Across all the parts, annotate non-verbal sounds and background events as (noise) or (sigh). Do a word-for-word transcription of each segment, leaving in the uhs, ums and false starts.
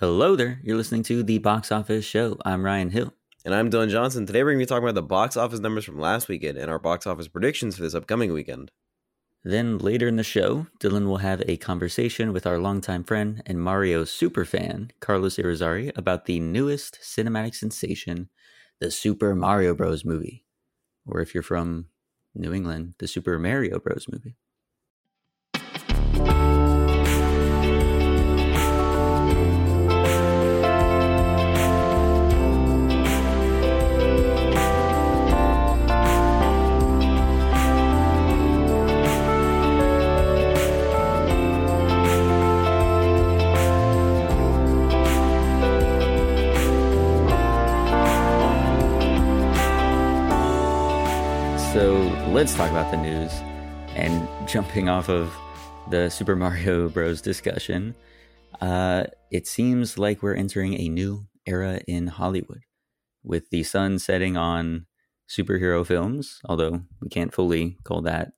Hello there. You're listening to The Box Office Show. I'm Ryan Hill. And I'm Dylan Johnson. Today we're going to be talking about the box office numbers from last weekend and our box office predictions for this upcoming weekend. Then later in the show, Dylan will have a conversation with our longtime friend and Mario superfan, Carlos Irizarry, about the newest cinematic sensation, the Super Mario Bros. Movie. Or if you're from New England, the Super Mario Bros. Movie. Let's talk about the news, and jumping off of the Super Mario Bros. Discussion, uh, it seems like we're entering a new era in Hollywood, with the sun setting on superhero films, although we can't fully call that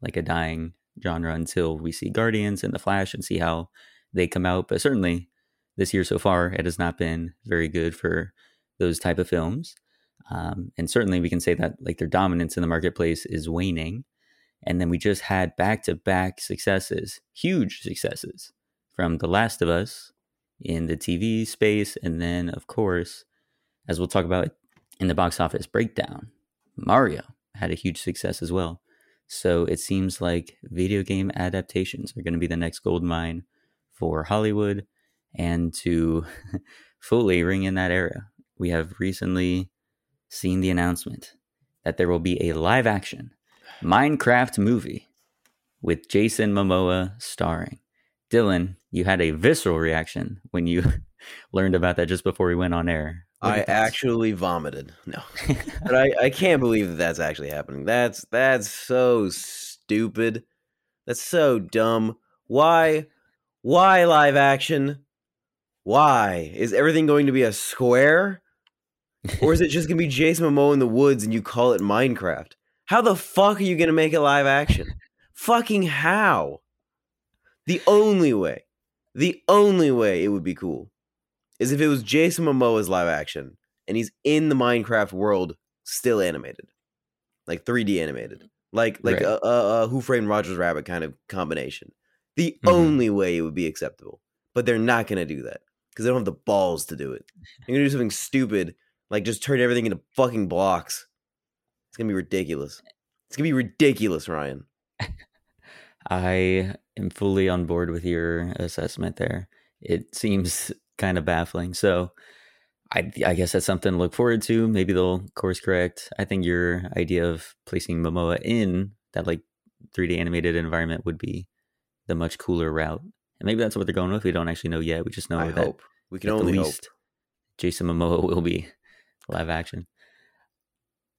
like a dying genre until we see Guardians and The Flash and see how they come out, but certainly this year so far, it has not been very good for those type of films. Um, and certainly we can say that like their dominance in the marketplace is waning. And then we just had back-to-back successes, huge successes from The Last of Us in the T V space. And then, of course, as we'll talk about in the box office breakdown, Mario had a huge success as well. So it seems like video game adaptations are going to be the next goldmine for Hollywood. And to fully ring in that era, we have recently seen the announcement that there will be a live-action Minecraft movie with Jason Momoa starring. Dylan, you had a visceral reaction when you learned about that just before we went on air. What I actually vomited. No, but I, I can't believe that that's actually happening. That's that's so stupid. That's so dumb. Why? Why live action? Why? Is everything going to be a square? Or is it just going to be Jason Momoa in the woods and you call it Minecraft? How the fuck are you going to make it live action? Fucking how? The only way, the only way it would be cool is if it was Jason Momoa's live action and he's in the Minecraft world still animated. Like three D animated. Like like right. a, a, a Who Framed Roger Rabbit kind of combination. The mm-hmm. only way it would be acceptable. But they're not going to do that because they don't have the balls to do it. They're going to do something stupid. Like, just turn everything into fucking blocks. It's going to be ridiculous. It's going to be ridiculous, Ryan. I am fully on board with your assessment there. It seems kind of baffling. So I, I guess that's something to look forward to. Maybe they'll course correct. I think your idea of placing Momoa in that, like, three D animated environment would be the much cooler route. And maybe that's what they're going with. We don't actually know yet. We just know I that hope. We can at only the least hope. Jason Momoa will be live action.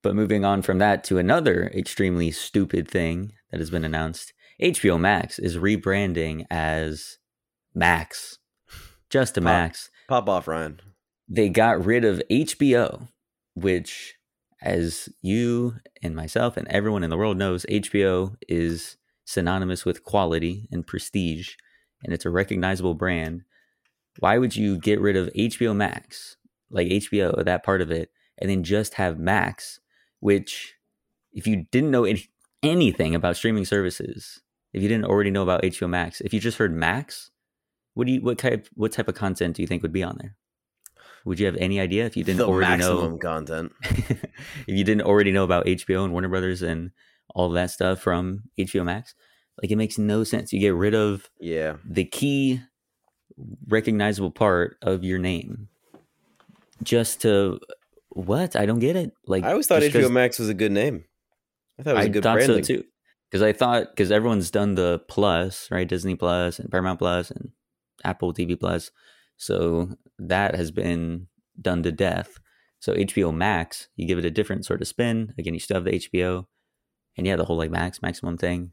But moving on from that to another extremely stupid thing that has been announced, H B O Max is rebranding as Max. Just a pop, Max. Pop off, Ryan. They got rid of H B O, which, as you and myself and everyone in the world knows, H B O is synonymous with quality and prestige, and it's a recognizable brand. Why would you get rid of H B O Max? Like H B O, that part of it, and then just have Max, which if you didn't know any, anything about streaming services, if you didn't already know about H B O Max, if you just heard Max, what do you what type what type of content do you think would be on there? Would you have any idea if you didn't the already maximum know content? If you didn't already know about H B O and Warner Brothers and all that stuff from H B O Max, like it makes no sense. You get rid of yeah. the key recognizable part of your name. Just to what? I don't get it. Like I always thought H B O Max was a good name. I thought it was I a good brand. I thought so too, because I thought because everyone's done the Plus, right? Disney Plus and Paramount Plus and Apple T V Plus, so that has been done to death. So H B O Max, you give it a different sort of spin. Again, you still have the H B O, and yeah, the whole like Max maximum thing.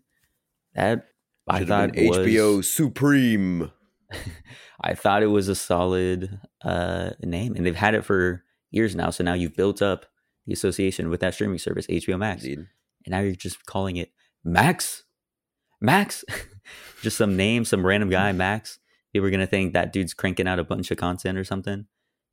That I thought was H B O Supreme. I thought it was a solid uh, name, and they've had it for years now. So now you've built up the association with that streaming service, H B O Max, Indeed. And now you're just calling it Max, Max, just some name, some random guy, Max. people are going to think that dude's cranking out a bunch of content or something,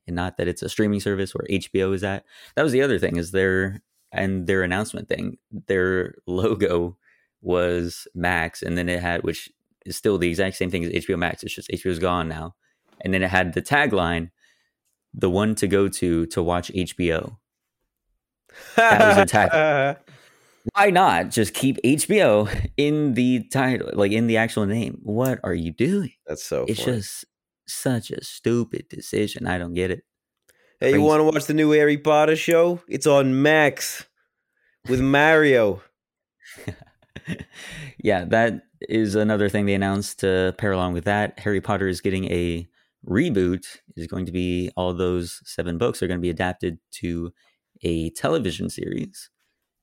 and not that it's a streaming service where H B O is at. That was the other thing, is their, and their announcement thing, their logo was Max, and then it had, which is still the exact same thing as H B O Max, it's just H B O's gone now. And then it had the tagline, the one to go to to watch H B O. That was a tagline. Why not just keep H B O in the title, like in the actual name? What are you doing? That's so It's funny. Just such a stupid decision. I don't get it. Hey, Crazy. You want to watch the new Harry Potter show? It's on Max with Mario. Yeah, that is another thing they announced to pair along with that. Harry Potter is getting a reboot. It's going to be, all those seven books are going to be adapted to a television series.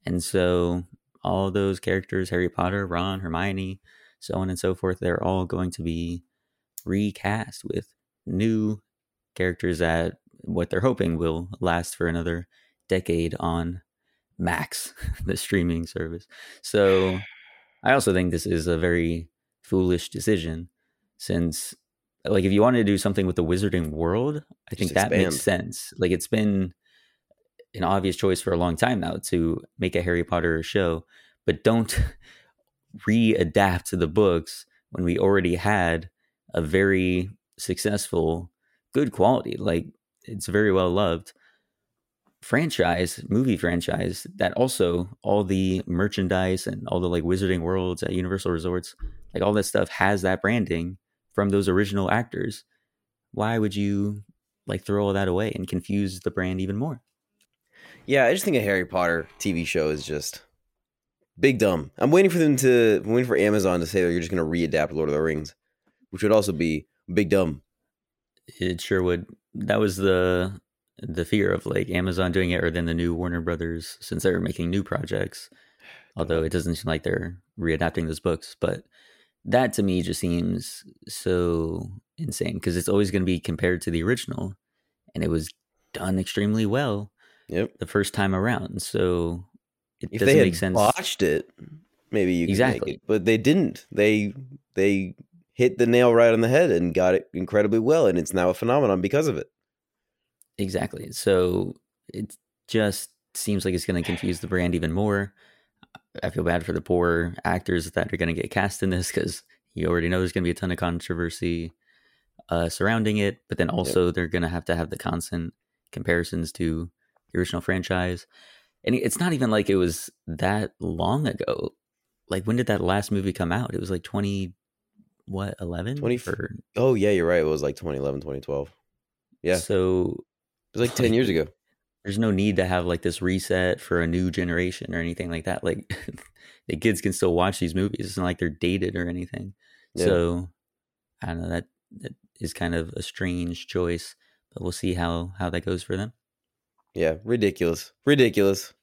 And so all those characters, Harry Potter, Ron, Hermione, so on and so forth, they're all going to be recast with new characters that what they're hoping will last for another decade on Max, the streaming service. So I also think this is a very foolish decision, since like if you want to do something with the Wizarding World, I think that makes sense. Like it's been an obvious choice for a long time now to make a Harry Potter show, but don't readapt to the books when we already had a very successful, good quality, like it's very well loved franchise, movie franchise, that also all the merchandise and all the like Wizarding Worlds at Universal Resorts, like all that stuff has that branding from those original actors. Why would you like throw all that away and confuse the brand even more? Yeah, I just think a Harry Potter T V show is just big dumb. I'm waiting for them to, I'm waiting for Amazon to say that you're just going to readapt Lord of the Rings, which would also be big dumb. It sure would. That was the the fear of like Amazon doing it, or then the new Warner Brothers, since they're making new projects. Although it doesn't seem like they're readapting those books, but that to me just seems so insane, because it's always going to be compared to the original, and it was done extremely well. Yep. The first time around. So it if doesn't they had make sense. Watched it, maybe you exactly. Could make it, but they didn't. They they hit the nail right on the head and got it incredibly well, and it's now a phenomenon because of it. Exactly. So it just seems like it's going to confuse the brand even more. I feel bad for the poor actors that are going to get cast in this, because you already know there's going to be a ton of controversy uh, surrounding it, but then also yep. They're going to have to have the constant comparisons to original franchise. And it's not even like it was that long ago. Like, when did that last movie come out? It was like twenty what eleven twenty for oh yeah you're right it was like twenty eleven twenty twelve. Yeah, so it was like ten like, years ago. There's no need to have like this reset for a new generation or anything like that. Like the kids can still watch these movies. It's not like they're dated or anything. Yeah. So I don't know, that that is kind of a strange choice, but we'll see how how that goes for them. Yeah, ridiculous. Ridiculous.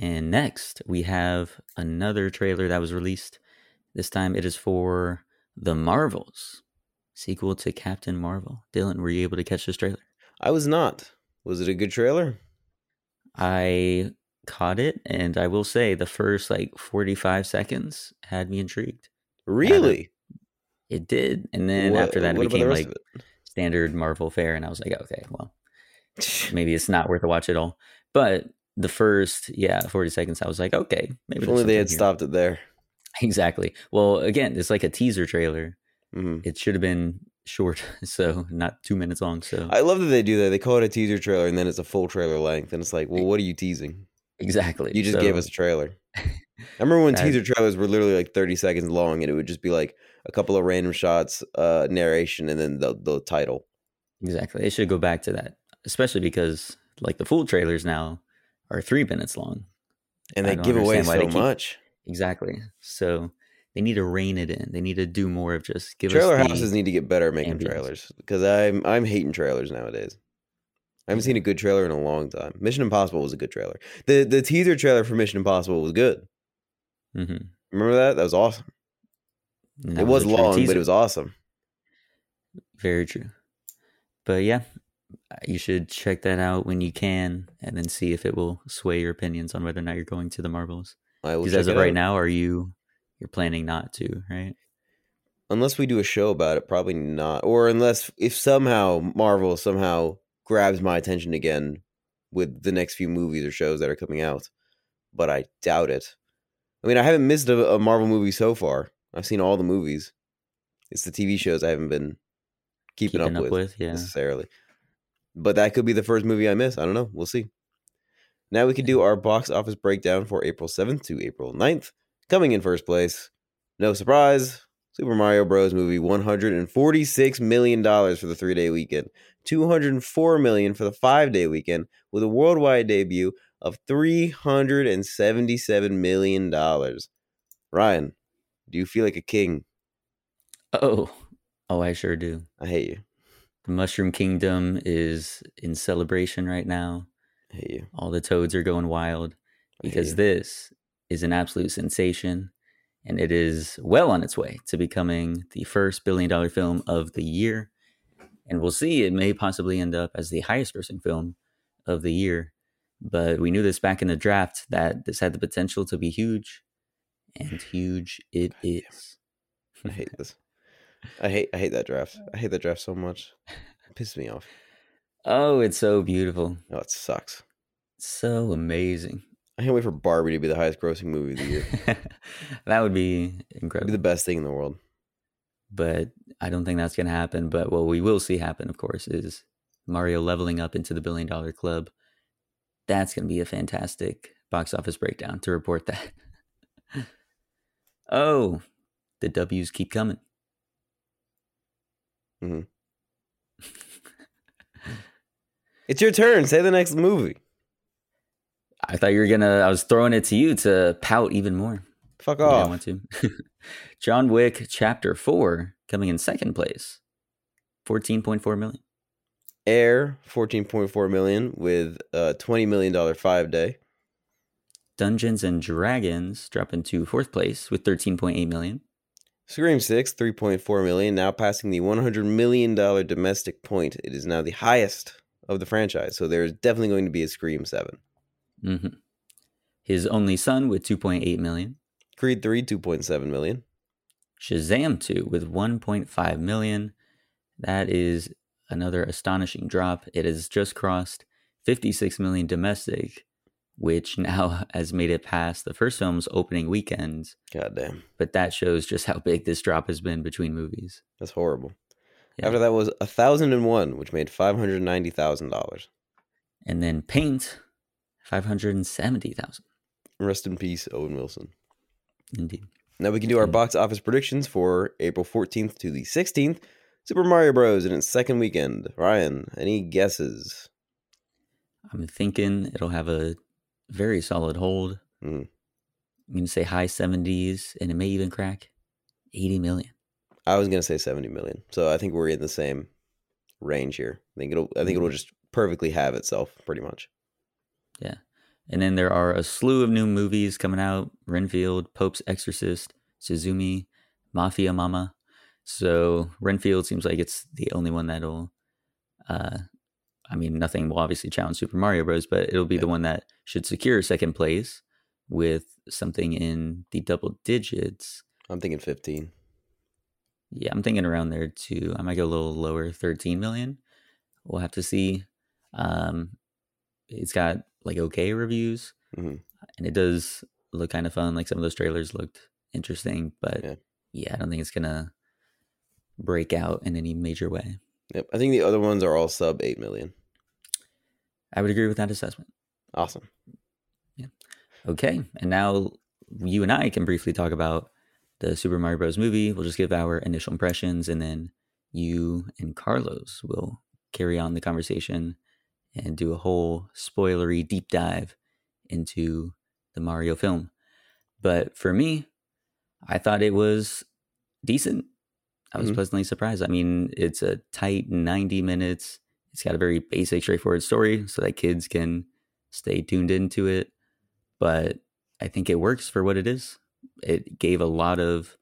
And next, we have another trailer that was released. This time it is for The Marvels, sequel to Captain Marvel. Dylan, were you able to catch this trailer? I was not. Was it a good trailer? I caught it, and I will say the first like forty-five seconds had me intrigued. Really? A, it did. And then what, after that, it became like standard Marvel fare, and I was like, okay, well, maybe it's not worth a watch at all. But the first, yeah, forty seconds, I was like, okay, maybe. If only they had here. Stopped it there. Exactly. Well, again, it's like a teaser trailer. Mm-hmm. It should have been short, so not two minutes long. So I love that they do that. They call it a teaser trailer, and then it's a full trailer length, and it's like, well, what are you teasing? Exactly. You just so, gave us a trailer. I remember when that, teaser trailers were literally like thirty seconds long, and it would just be like a couple of random shots, uh, narration, and then the the title. Exactly. They should go back to that, especially because like the full trailers now are three minutes long, and they give away so keep... much. Exactly. So they need to rein it in. They need to do more of just give. Trailer us houses need to get better at making ambience. Trailers, because I'm I'm hating trailers nowadays. I haven't seen a good trailer in a long time. Mission Impossible was a good trailer. the The teaser trailer for Mission Impossible was good. Mm-hmm. Remember that? That was awesome. That it was, was long, teaser. But it was awesome. Very true. But yeah, you should check that out when you can, and then see if it will sway your opinions on whether or not you're going to the Marvels. Because as of right out. Now, are you you're planning not to, right? unless we do a show about it, probably not. Or unless if somehow Marvel somehow grabs my attention again with the next few movies or shows that are coming out. But I doubt it. I mean, I haven't missed a, a Marvel movie so far. I've seen all the movies. It's the T V shows I haven't been keeping, keeping up, up with, with yeah. necessarily. But that could be the first movie I miss. I don't know. We'll see. Now we can do our box office breakdown for April seventh to April ninth. Coming in first place, no surprise, Super Mario Bros. Movie, one hundred forty-six million dollars for the three-day weekend, two hundred four million dollars for the five-day weekend, with a worldwide debut of three hundred seventy-seven million dollars. Ryan, do you feel like a king? Oh, oh, I sure do. I hate you. The Mushroom Kingdom is in celebration right now. I hate you. All the toads are going wild because this is an absolute sensation, and it is well on its way to becoming the first billion dollar film of the year. And we'll see, it may possibly end up as the highest grossing film of the year. But we knew this back in the draft that this had the potential to be huge, and huge it is. I hate this. I hate I hate that draft. I hate that draft so much. It pisses me off. Oh, it's so beautiful. Oh, it sucks. So amazing. I can't wait for Barbie to be the highest grossing movie of the year. That would be incredible. It'd be the best thing in the world. But I don't think that's going to happen. But what we will see happen, of course, is Mario leveling up into the billion dollar club. That's going to be a fantastic box office breakdown to report that. Oh, the W's keep coming. Mm-hmm. It's your turn. Say the next movie. I thought you were gonna. I was throwing it to you to pout even more. Fuck off. Yeah, I want to. John Wick Chapter Four coming in second place, fourteen point four million. Air fourteen point four million with a twenty million dollar five day. Dungeons and Dragons dropping to fourth place with thirteen point eight million. Scream Six three point four million, now passing the one hundred million dollar domestic point. It is now the highest of the franchise, so there is definitely going to be a Scream Seven. Mm-hmm. His Only Son with two point eight million. Creed three, two point seven million. Shazam two with one point five million. That is another astonishing drop. It has just crossed fifty-six million domestic, which now has made it past the first film's opening weekend. Goddamn. But that shows just how big this drop has been between movies. That's horrible. Yeah. After that was one thousand one, which made five hundred ninety thousand dollars. And then Paint, five hundred seventy thousand. Rest in peace, Owen Wilson. Indeed. Now we can do our box office predictions for April fourteenth to the sixteenth. Super Mario Bros. In its second weekend. Ryan, any guesses? I'm thinking it'll have a very solid hold. Mm. I'm going to say high seventies, and it may even crack eighty million. I was going to say seventy million. So I think we're in the same range here. I think it'll. I think it'll just perfectly have itself, pretty much. Yeah. And then there are a slew of new movies coming out. Renfield, Pope's Exorcist, Suzumi, Mafia Mama. So Renfield seems like it's the only one that'll, uh, I mean, nothing will obviously challenge Super Mario Bros., but it'll be yeah. the one that should secure second place with something in the double digits. I'm thinking fifteen. Yeah, I'm thinking around there too. I might go a little lower, thirteen million. We'll have to see. Um, it's got like okay reviews, mm-hmm. and it does look kind of fun. Like some of those trailers looked interesting, but yeah. yeah, I don't think it's gonna break out in any major way. Yep, I think the other ones are all sub eight million. I would agree with that assessment. Awesome. Yeah. Okay, and now you and I can briefly talk about the Super Mario Bros. Movie. We'll just give our initial impressions, and then you and Carlos will carry on the conversation and do a whole spoilery deep dive into the Mario film. But for me, I thought it was decent. I was mm-hmm. pleasantly surprised. I mean, it's a tight ninety minutes. It's got a very basic, straightforward story so that kids can stay tuned into it. But I think it works for what it is. It gave a lot of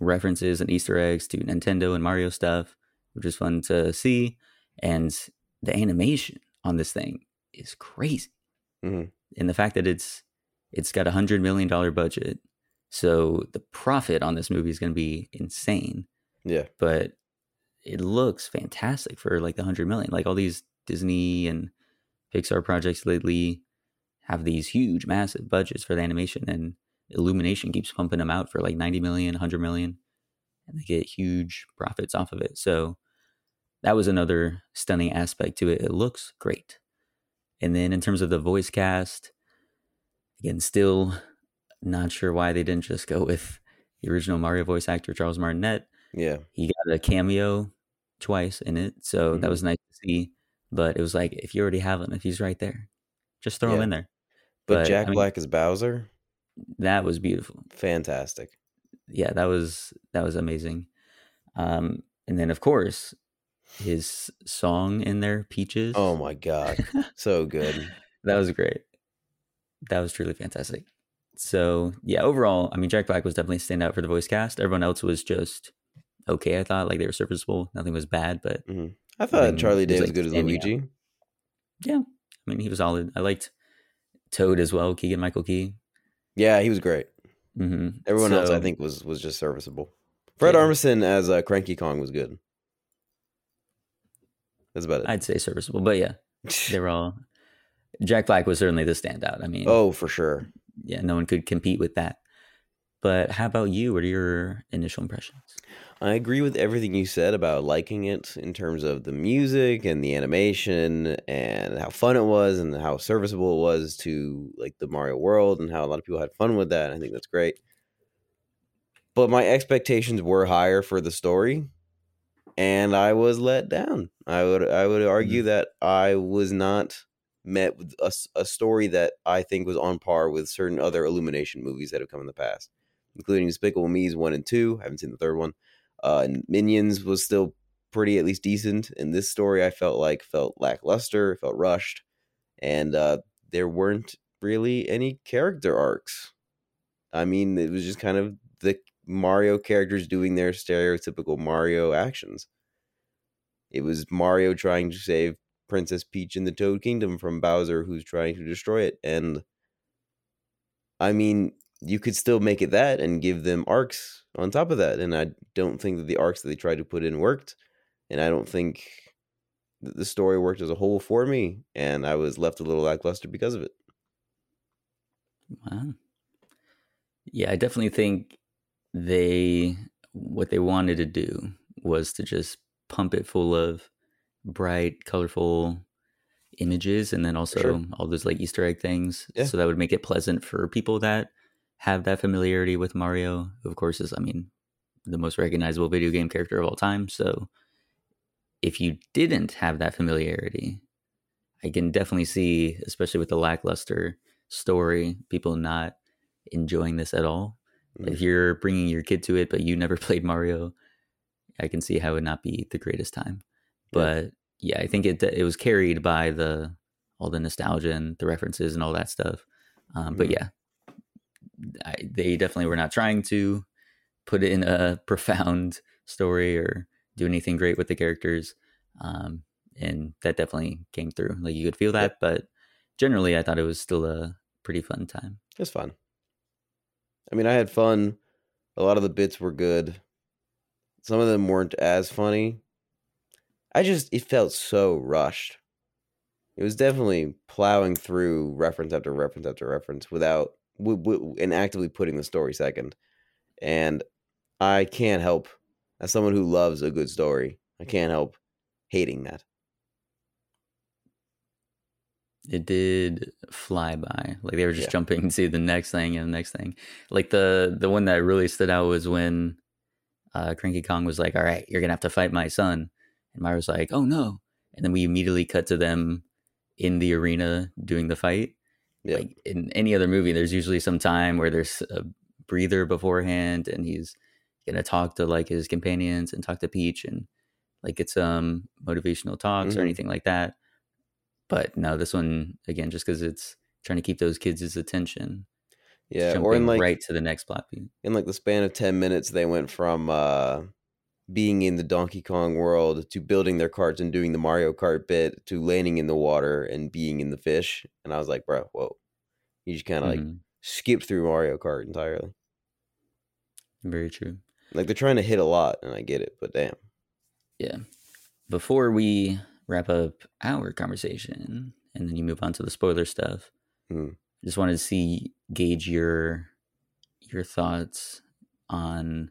references and Easter eggs to Nintendo and Mario stuff, which is fun to see. And the animation on this thing is crazy, mm-hmm. and the fact that it's it's got a hundred million dollar budget, so the profit on this movie is going to be insane. Yeah. But it looks fantastic for like the one hundred million. Like all these Disney and Pixar projects lately have these huge, massive budgets for the animation, and Illumination keeps pumping them out for like ninety million, one hundred million, and they get huge profits off of it. So that was another stunning aspect to it. It looks great. And then in terms of the voice cast, again, still not sure why they didn't just go with the original Mario voice actor, Charles Martinet. Yeah. He got a cameo twice in it, so mm-hmm. that was nice to see. But it was like, if you already have him, if he's right there, just throw yeah. him in there. But, but Jack I mean, Black as Bowser? That was beautiful. Fantastic. Yeah, that was that was amazing. Um, and then, of course, his song in there, Peaches. Oh, my God. So good. That was great. That was truly fantastic. So, yeah, overall, I mean, Jack Black was definitely a standout for the voice cast. Everyone else was just okay, I thought. Like, they were serviceable. Nothing was bad, but... Mm-hmm. I thought Charlie Day was, was like, good as Luigi. Out. Yeah. I mean, he was solid. I liked Toad as well, Keegan-Michael Key. Yeah, he was great. Mm-hmm. Everyone so, else, I think, was was just serviceable. Fred yeah. Armisen as uh, Cranky Kong was good. That's about it. I'd say serviceable, but yeah. They were all... Jack Black was certainly the standout. I mean... Oh, for sure. Yeah, no one could compete with that. But how about you? What are your initial impressions? I agree with everything you said about liking it in terms of the music and the animation and how fun it was and how serviceable it was to like the Mario world and how a lot of people had fun with that. I think that's great. But my expectations were higher for the story, and I was let down. I would I would argue that I was not met with a, a story that I think was on par with certain other Illumination movies that have come in the past, including Despicable Me's one and two. I haven't seen the third one. Uh, and Minions was still pretty, at least decent. And this story, I felt like felt lackluster, felt rushed, and uh, there weren't really any character arcs. I mean, it was just kind of the Mario characters doing their stereotypical Mario actions. It was Mario trying to save Princess Peach in the Toad Kingdom from Bowser, who's trying to destroy it. And I mean, you could still make it that and give them arcs on top of that. And I don't think that the arcs that they tried to put in worked. And I don't think that the story worked as a whole for me. And I was left a little lackluster because of it. Wow. Yeah, I definitely think they, what they wanted to do was to just pump it full of bright, colorful images, and then also sure. all those like Easter egg things. Yeah. So that would make it pleasant for people that have that familiarity with Mario, who of course is, I mean, the most recognizable video game character of all time. So if you didn't have that familiarity, I can definitely see, especially with the lackluster story, people not enjoying this at all. Mm-hmm. If you're bringing your kid to it, but you never played Mario, I can see how it would not be the greatest time. But yeah, I think it it was carried by the all the nostalgia and the references and all that stuff. Um, but yeah, I, they definitely were not trying to put in a profound story or do anything great with the characters. Um, and that definitely came through. Like you could feel that. Yep. But generally, I thought it was still a pretty fun time. It was fun. I mean, I had fun. A lot of the bits were good. Some of them weren't as funny. I just, it felt so rushed. It was definitely plowing through reference after reference after reference without, w- w- and actively putting the story second. And I can't help, as someone who loves a good story, I can't help hating that. It did fly by. Like they were just yeah. jumping to the next thing and the next thing. Like the, the one that really stood out was when uh, Cranky Kong was like, all right, you're going to have to fight my son. And Mario's like, oh no. And then we immediately cut to them in the arena doing the fight. Yeah. Like in any other movie, there's usually some time where there's a breather beforehand and he's going to talk to like his companions and talk to Peach and like get some motivational talks mm-hmm. or anything like that. But no, this one, again, just because it's trying to keep those kids' attention. Yeah. Or in like, right to the next plot beat. In like the span of ten minutes, they went from, uh, being in the Donkey Kong world to building their carts and doing the Mario Kart bit to landing in the water and being in the fish. And I was like, bro, whoa. You just kind of mm-hmm. like skipped through Mario Kart entirely. Very true. Like, they're trying to hit a lot, and I get it, but damn. Yeah. Before we wrap up our conversation, and then you move on to the spoiler stuff, mm. just wanted to see, gauge your your thoughts on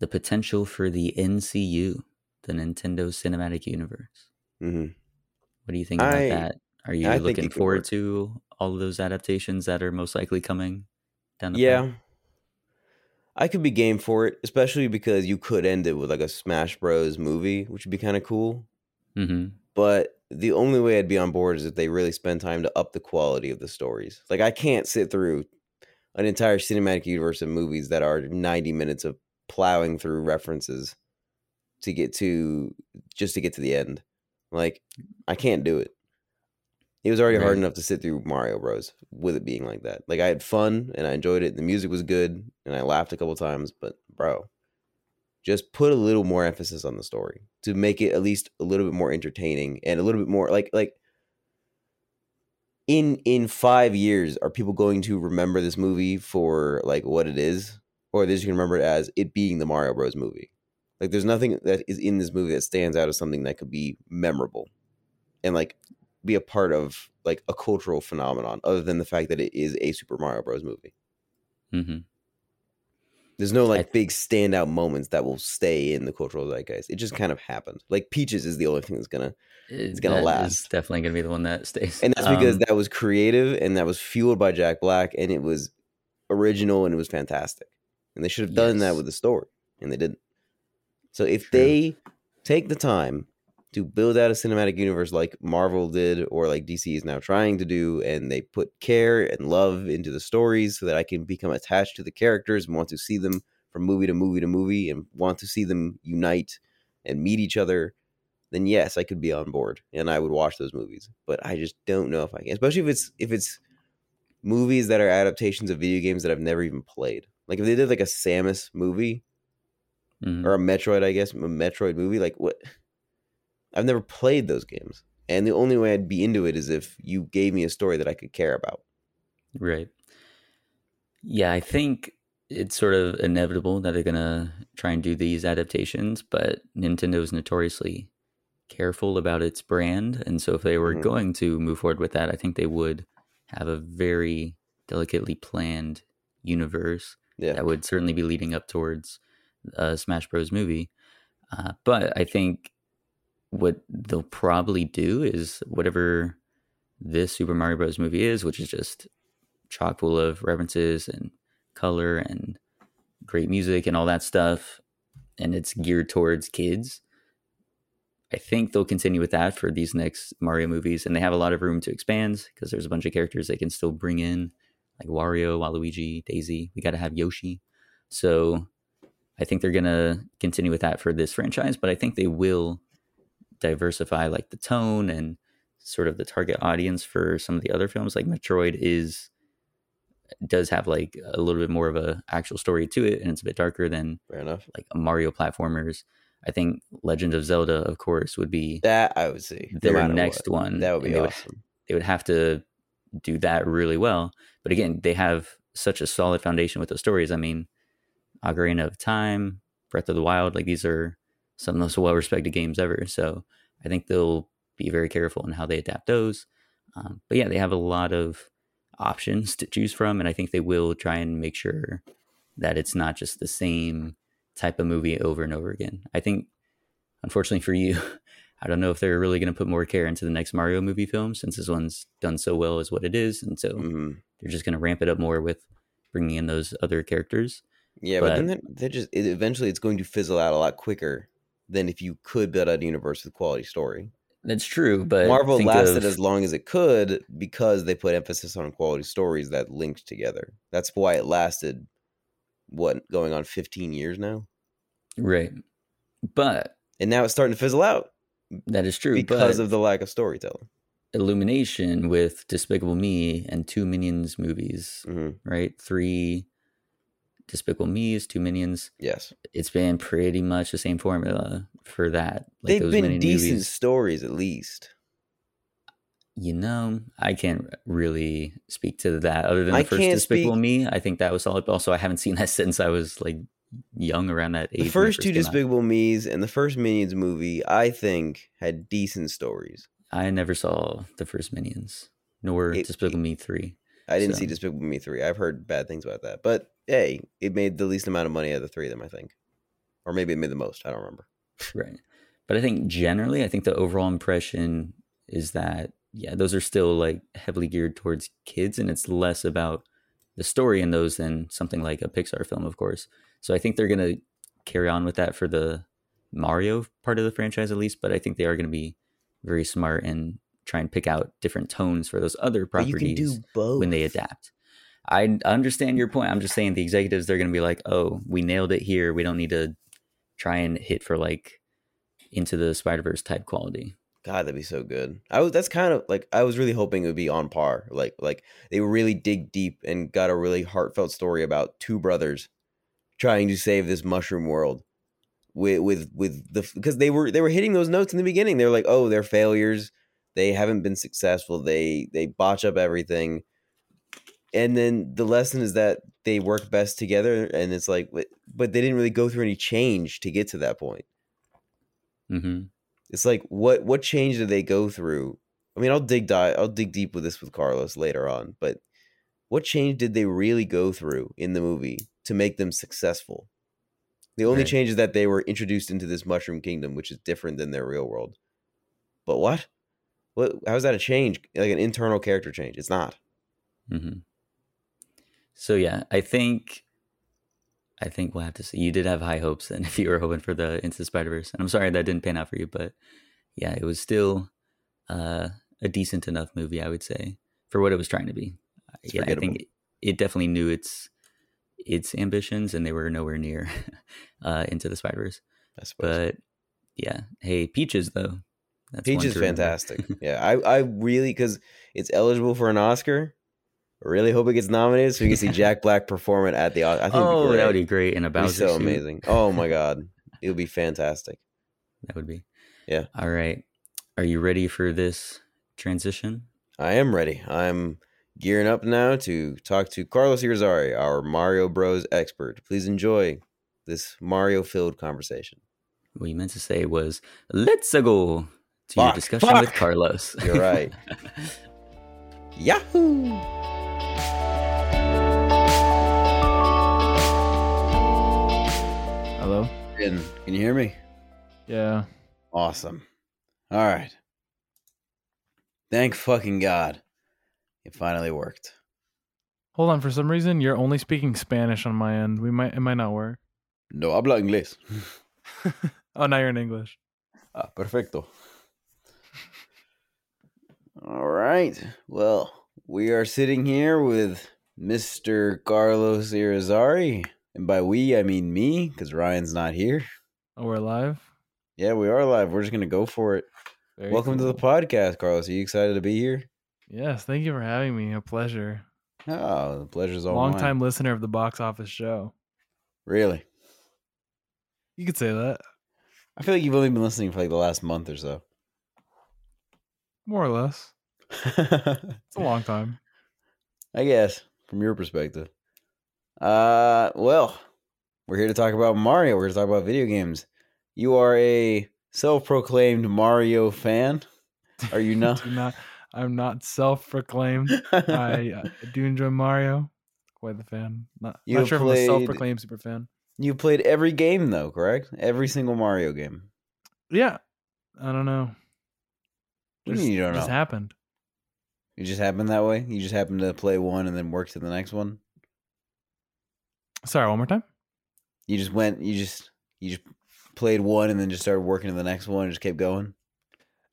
the potential for the N C U, the Nintendo Cinematic Universe. Mm-hmm. What do you think about I, that? Are you I looking forward to all of those adaptations that are most likely coming down the yeah. path? I could be game for it, especially because you could end it with like a Smash Bros. Movie, which would be kind of cool. Mm-hmm. But the only way I'd be on board is if they really spend time to up the quality of the stories. Like, I can't sit through an entire cinematic universe of movies that are ninety minutes of plowing through references to get to just to get to the end. Like, I can't do it. It was already right. hard enough to sit through Mario Bros. With it being like that. Like, I had fun and I enjoyed it. The music was good and I laughed a couple times. But, bro, just put a little more emphasis on the story to make it at least a little bit more entertaining and a little bit more like like in in five years, are people going to remember this movie for like what it is? Or are they just going to remember it as it being the Mario Bros. Movie? Like, there's nothing that is in this movie that stands out as something that could be memorable and like be a part of like a cultural phenomenon other than the fact that it is a Super Mario Bros. Movie. Mm-hmm. There's no like big standout moments that will stay in the cultural zeitgeist. It just kind of happened. Like, Peaches is the only thing that's gonna it's gonna that last. It's definitely gonna be the one that stays. And that's because um, that was creative and that was fueled by Jack Black and it was original and it was fantastic. And they should have done yes. that with the story and they didn't. So if True. they take the time to build out a cinematic universe like Marvel did or like D C is now trying to do, and they put care and love into the stories so that I can become attached to the characters and want to see them from movie to movie to movie and want to see them unite and meet each other, then yes, I could be on board and I would watch those movies. But I just don't know if I can, especially if it's if it's movies that are adaptations of video games that I've never even played. Like, if they did like a Samus movie mm-hmm. or a Metroid, I guess, a Metroid movie, like what... I've never played those games. And the only way I'd be into it is if you gave me a story that I could care about. Right. Yeah, I think it's sort of inevitable that they're going to try and do these adaptations, but Nintendo's notoriously careful about its brand. And so if they were mm-hmm. going to move forward with that, I think they would have a very delicately planned universe yeah. that would certainly be leading up towards a Smash Bros. Movie. Uh, but I think... what they'll probably do is whatever this Super Mario Bros. Movie is, which is just chock full of references and color and great music and all that stuff, and it's geared towards kids. I think they'll continue with that for these next Mario movies, and they have a lot of room to expand because there's a bunch of characters they can still bring in, like Wario, Waluigi, Daisy. We got to have Yoshi. So I think they're going to continue with that for this franchise, but I think they will diversify like the tone and sort of the target audience for some of the other films. Like Metroid is does have like a little bit more of a actual story to it, and it's a bit darker than fair enough like Mario platformers. I think Legend of Zelda, of course, would be that I would see their no next what. one. That would be they awesome. Would, they would have to do that really well. But again, they have such a solid foundation with those stories. I mean, Ocarina of Time, Breath of the Wild, like these are some of the most well-respected games ever. So I think they'll be very careful in how they adapt those. Um, but yeah, they have a lot of options to choose from. And I think they will try and make sure that it's not just the same type of movie over and over again. I think, unfortunately for you, I don't know if they're really going to put more care into the next Mario movie film since this one's done so well as what it is. And so mm-hmm. they're just going to ramp it up more with bringing in those other characters. Yeah, but, but then they're just it, eventually it's going to fizzle out a lot quicker than if you could build out a universe with quality story. That's true, but... Marvel lasted of... as long as it could because they put emphasis on quality stories that linked together. That's why it lasted, what, going on fifteen years now? Right. But... and now it's starting to fizzle out. That is true, because of the lack of storytelling. Illumination with Despicable Me and two Minions movies, mm-hmm. right? Three... Despicable Me's, two Minions. Yes. It's been pretty much the same formula for that. Like They've those been decent movies. Stories, at least. You know, I can't really speak to that other than the I first Despicable speak... Me. I think that was solid. But also, I haven't seen that since I was like young around that age. The first two Despicable Me's and the first Minions movie, I think, had decent stories. I never saw the first Minions, nor it, Despicable Me three. I didn't so. see Despicable Me three. I've heard bad things about that. But, hey, it made the least amount of money out of the three of them, I think. Or maybe it made the most. I don't remember. Right. But I think generally, I think the overall impression is that, yeah, those are still like heavily geared towards kids, and it's less about the story in those than something like a Pixar film, of course. So I think they're going to carry on with that for the Mario part of the franchise, at least. But I think they are going to be very smart and try and pick out different tones for those other properties when they adapt. I understand your point. I'm just saying the executives, they're going to be like, oh, we nailed it here. We don't need to try and hit for like Into the Spider-Verse type quality. God, that'd be so good. I was, that's kind of like, I was really hoping it would be on par. Like, like they really dig deep and got a really heartfelt story about two brothers trying to save this mushroom world with, with, with the, because they were, they were hitting those notes in the beginning. They were like, oh, they're failures. They haven't been successful. They, they botch up everything. And then the lesson is that they work best together. And it's like, but, but they didn't really go through any change to get to that point. Mm-hmm. It's like, what what change did they go through? I mean, I'll dig di- I'll dig deep with this with Carlos later on, but what change did they really go through in the movie to make them successful? The only right. change is that they were introduced into this mushroom kingdom, which is different than their real world. But what? What? How is that a change? Like an internal character change? It's not. Mm-hmm. So yeah, I think. I think we'll have to see. You did have high hopes then if you were hoping for the Into the Spider-Verse. And I'm sorry that didn't pan out for you, but yeah, it was still uh, a decent enough movie, I would say, for what it was trying to be. It's yeah, I think it, it definitely knew its its ambitions, and they were nowhere near uh, Into the Spider-Verse. I suppose. But yeah, hey, Peaches, though. That's Peach is fantastic. yeah, I, I really, because it's eligible for an Oscar. Really hope it gets nominated so we can see Jack Black perform it at the Oscars. I think oh, that would be great in a Bowser It'd be so shoot. amazing. Oh my God, it would be fantastic. That would be. Yeah. All right. Are you ready for this transition? I am ready. I'm gearing up now to talk to Carlos Irizarry, our Mario Bros. Expert. Please enjoy this Mario-filled conversation. What you meant to say was, "Let's go" to fuck, your discussion fuck. with Carlos. You're right. Yahoo. Hello? Can you hear me? Yeah. Awesome. All right. Thank fucking God. It finally worked. Hold on. For some reason, you're only speaking Spanish on my end. We might. It might not work. No habla inglés. Oh, now you're in English. Ah, perfecto. All right. Well, we are sitting here with Mister Carlos Irizarry. And by we, I mean me, because Ryan's not here. Oh, we're live? Yeah, we are live. We're just going to go for it. Very Welcome cool. to the podcast, Carlos. Are you excited to be here? Yes, thank you for having me. A pleasure. Oh, the pleasure's all mine. Long-time listener of the Box Office Show. Really? You could say that. I feel like you've only been listening for like the last month or so. More or less. It's a long time. I guess, from your perspective. Uh, well, we're here to talk about Mario. We're here to talk about video games. You are a self-proclaimed Mario fan, are you not? not I'm not self-proclaimed. I uh, do enjoy Mario. Quite the fan. Not, not sure played, if I'm a self-proclaimed super fan. You played every game, though, correct? Every single Mario game. Yeah. I don't know. What do you mean you don't know? It just happened. It just happened that way? You just happened to play one and then work to the next one? Sorry, one more time. You just went. You just you just played one and then just started working to the next one and just kept going.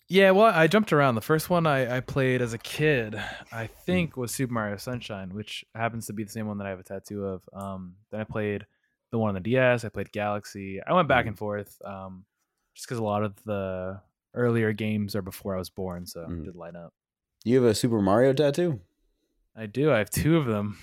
Yeah, well, I jumped around. The first one I, I played as a kid, I think, was Super Mario Sunshine, which happens to be the same one that I have a tattoo of. Um, then I played the one on the D S. I played Galaxy. I went back and forth, um, just because a lot of the earlier games are before I was born, so mm. it did line up. You have a Super Mario tattoo? I do. I have two of them.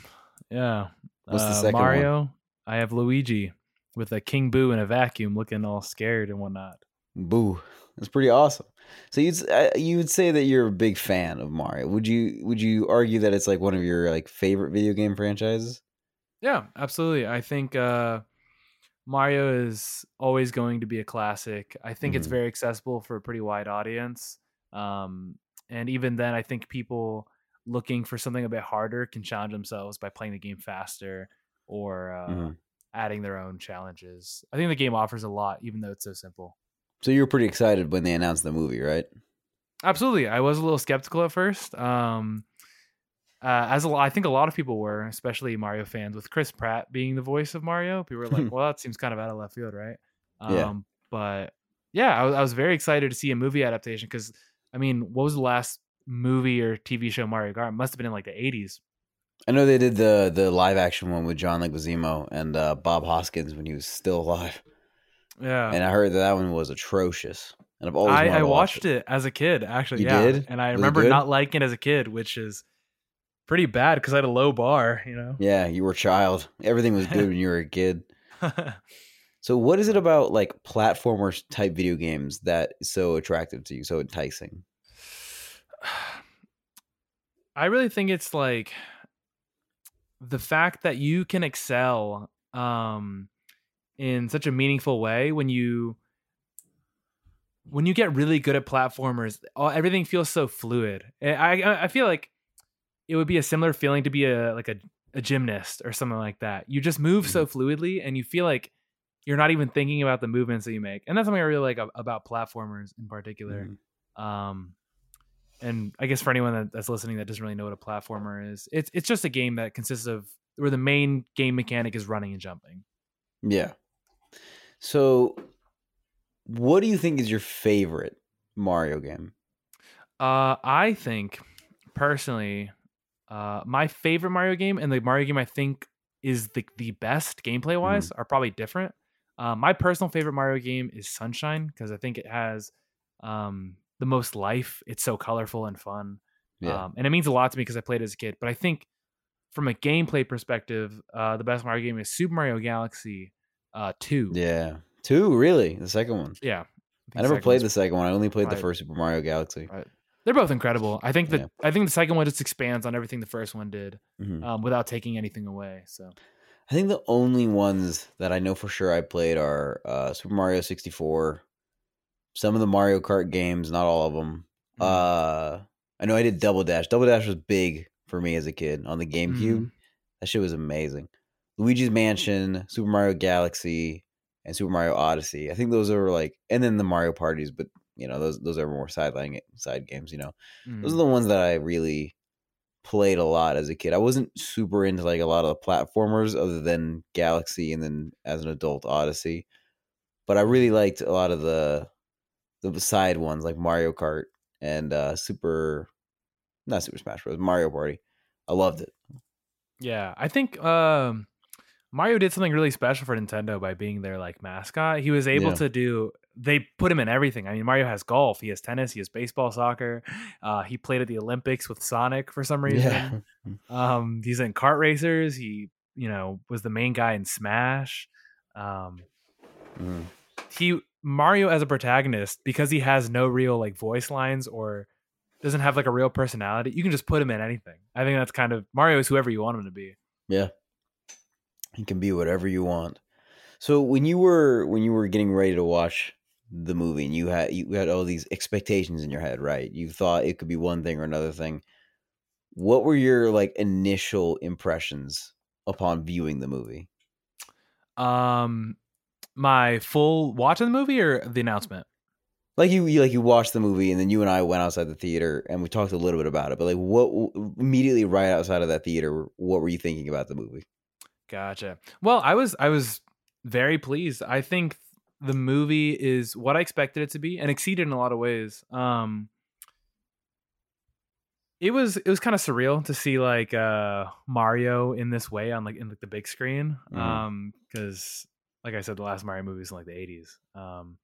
Yeah. What's the second uh, Mario, one? I have Luigi with a King Boo in a vacuum, looking all scared and whatnot. Boo, that's pretty awesome. So you'd uh, you would say that you're a big fan of Mario. Would you would you argue that it's like one of your like favorite video game franchises? Yeah, absolutely. I think uh, Mario is always going to be a classic. I think mm-hmm. it's very accessible for a pretty wide audience. Um, and even then, I think people looking for something a bit harder can challenge themselves by playing the game faster or uh, mm-hmm. adding their own challenges. I think the game offers a lot, even though it's so simple. So you were pretty excited when they announced the movie, right? Absolutely. I was a little skeptical at first. Um, uh, as a, I think a lot of people were, especially Mario fans, with Chris Pratt being the voice of Mario. People were like, well, that seems kind of out of left field, right? Um, yeah. But yeah, I was, I was very excited to see a movie adaptation because, I mean, what was the last movie or T V show Mario got? It must have been in like the eighties. I know they did the the live action one with John Leguizamo and uh, Bob Hoskins when he was still alive. Yeah. And I heard that that one was atrocious. And I've always I, I watched watch it. it as a kid, actually. You yeah. did? And I really remember good? not liking it as a kid, which is pretty bad because I had a low bar, you know? Yeah, you were a child. Everything was good when you were a kid. So what is it about like platformer type video games that is so attractive to you, so enticing? I really think it's like the fact that you can excel um, in such a meaningful way when you when you get really good at platformers. All, everything feels so fluid. And I I feel like it would be a similar feeling to be a like a, a gymnast or something like that. You just move so fluidly, and you feel like you're not even thinking about the movements that you make. And that's something I really like about platformers in particular. Mm-hmm. Um, and I guess for anyone that, that's listening that doesn't really know what a platformer is, it's it's just a game that consists of where the main game mechanic is running and jumping. Yeah. So what do you think is your favorite Mario game? Uh, I think personally, uh, my favorite Mario game and the Mario game I think is the, the best gameplay wise mm. are probably different. Uh, my personal favorite Mario game is Sunshine because I think it has um, the most life. It's so colorful and fun. Yeah. Um, and it means a lot to me because I played it as a kid. But I think from a gameplay perspective, uh, the best Mario game is Super Mario Galaxy uh, two. Yeah. Two, really? The second one? Yeah. I never played the second one. I only played right. the first Super Mario Galaxy. Right. They're both incredible. I think that yeah. I think the second one just expands on everything the first one did mm-hmm. um, without taking anything away. So I think the only ones that I know for sure I played are uh, Super Mario sixty-four, some of the Mario Kart games, not all of them. Mm-hmm. Uh, I know I did Double Dash. Double Dash was big for me as a kid on the GameCube. Mm-hmm. That shit was amazing. Luigi's Mansion, Super Mario Galaxy, and Super Mario Odyssey. I think those are like, and then the Mario parties, but you know, those, those are more sidelining side games, you know, mm. those are the ones that I really played a lot as a kid. I wasn't super into like a lot of the platformers other than Galaxy. And then as an adult Odyssey, but I really liked a lot of the, the side ones like Mario Kart and uh super, not Super Smash Bros. Mario Party. I loved it. Yeah. I think, um, Mario did something really special for Nintendo by being their like mascot. He was able yeah. to do, they put him in everything. I mean, Mario has golf, he has tennis, he has baseball, soccer. Uh, he played at the Olympics with Sonic for some reason. Yeah. Um, he's in kart racers. He, you know, was the main guy in Smash. Um, mm. He Mario as a protagonist, because he has no real like voice lines or doesn't have like a real personality. You can just put him in anything. I think that's kind of Mario is whoever you want him to be. Yeah. It can be whatever you want. So when you were when you were getting ready to watch the movie, and you had you had all these expectations in your head, right? You thought it could be one thing or another thing. What were your like initial impressions upon viewing the movie? Um, my full watch of the movie or the announcement? Like you, you like you watched the movie, and then you and I went outside the theater, and we talked a little bit about it. But like, what immediately right outside of that theater, what were you thinking about the movie? Gotcha. Well, I was I was very pleased. I think the movie is what I expected it to be and exceeded in a lot of ways. Um, it was it was kind of surreal to see like uh, Mario in this way on like in like the big screen. Mm-hmm. Um, because like I said, the last Mario movie was in like the eighties. Um,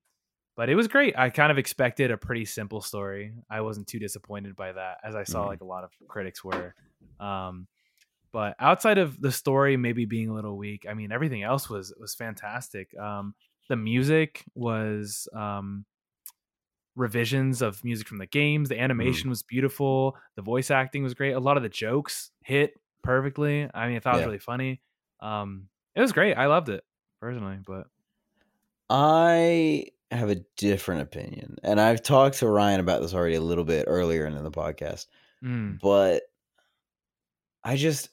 but it was great. I kind of expected a pretty simple story. I wasn't too disappointed by that, as I saw mm-hmm. like a lot of critics were. Um, But outside of the story maybe being a little weak, I mean, everything else was was fantastic. Um, the music was um, revisions of music from the games. The animation mm. was beautiful. The voice acting was great. A lot of the jokes hit perfectly. I mean, I thought yeah. it was really funny. Um, it was great. I loved it. personally, but I have a different opinion, and I've talked to Ryan about this already a little bit earlier in the podcast, mm. but I just,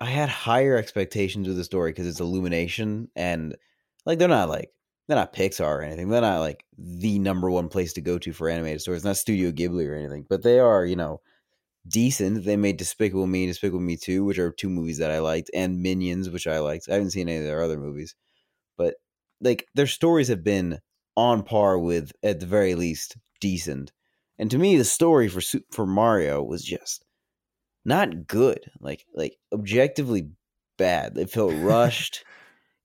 I had higher expectations with the story because it's Illumination, and like, they're not like, they're not Pixar or anything. They're not like the number one place to go to for animated stories. It's not Studio Ghibli or anything, but they are, you know, decent. They made Despicable Me, Despicable Me two, which are two movies that I liked, and Minions, which I liked. I haven't seen any of their other movies, but like their stories have been on par with, at the very least, decent. And to me, the story for for Mario was just not good. Like, like objectively bad. It felt rushed.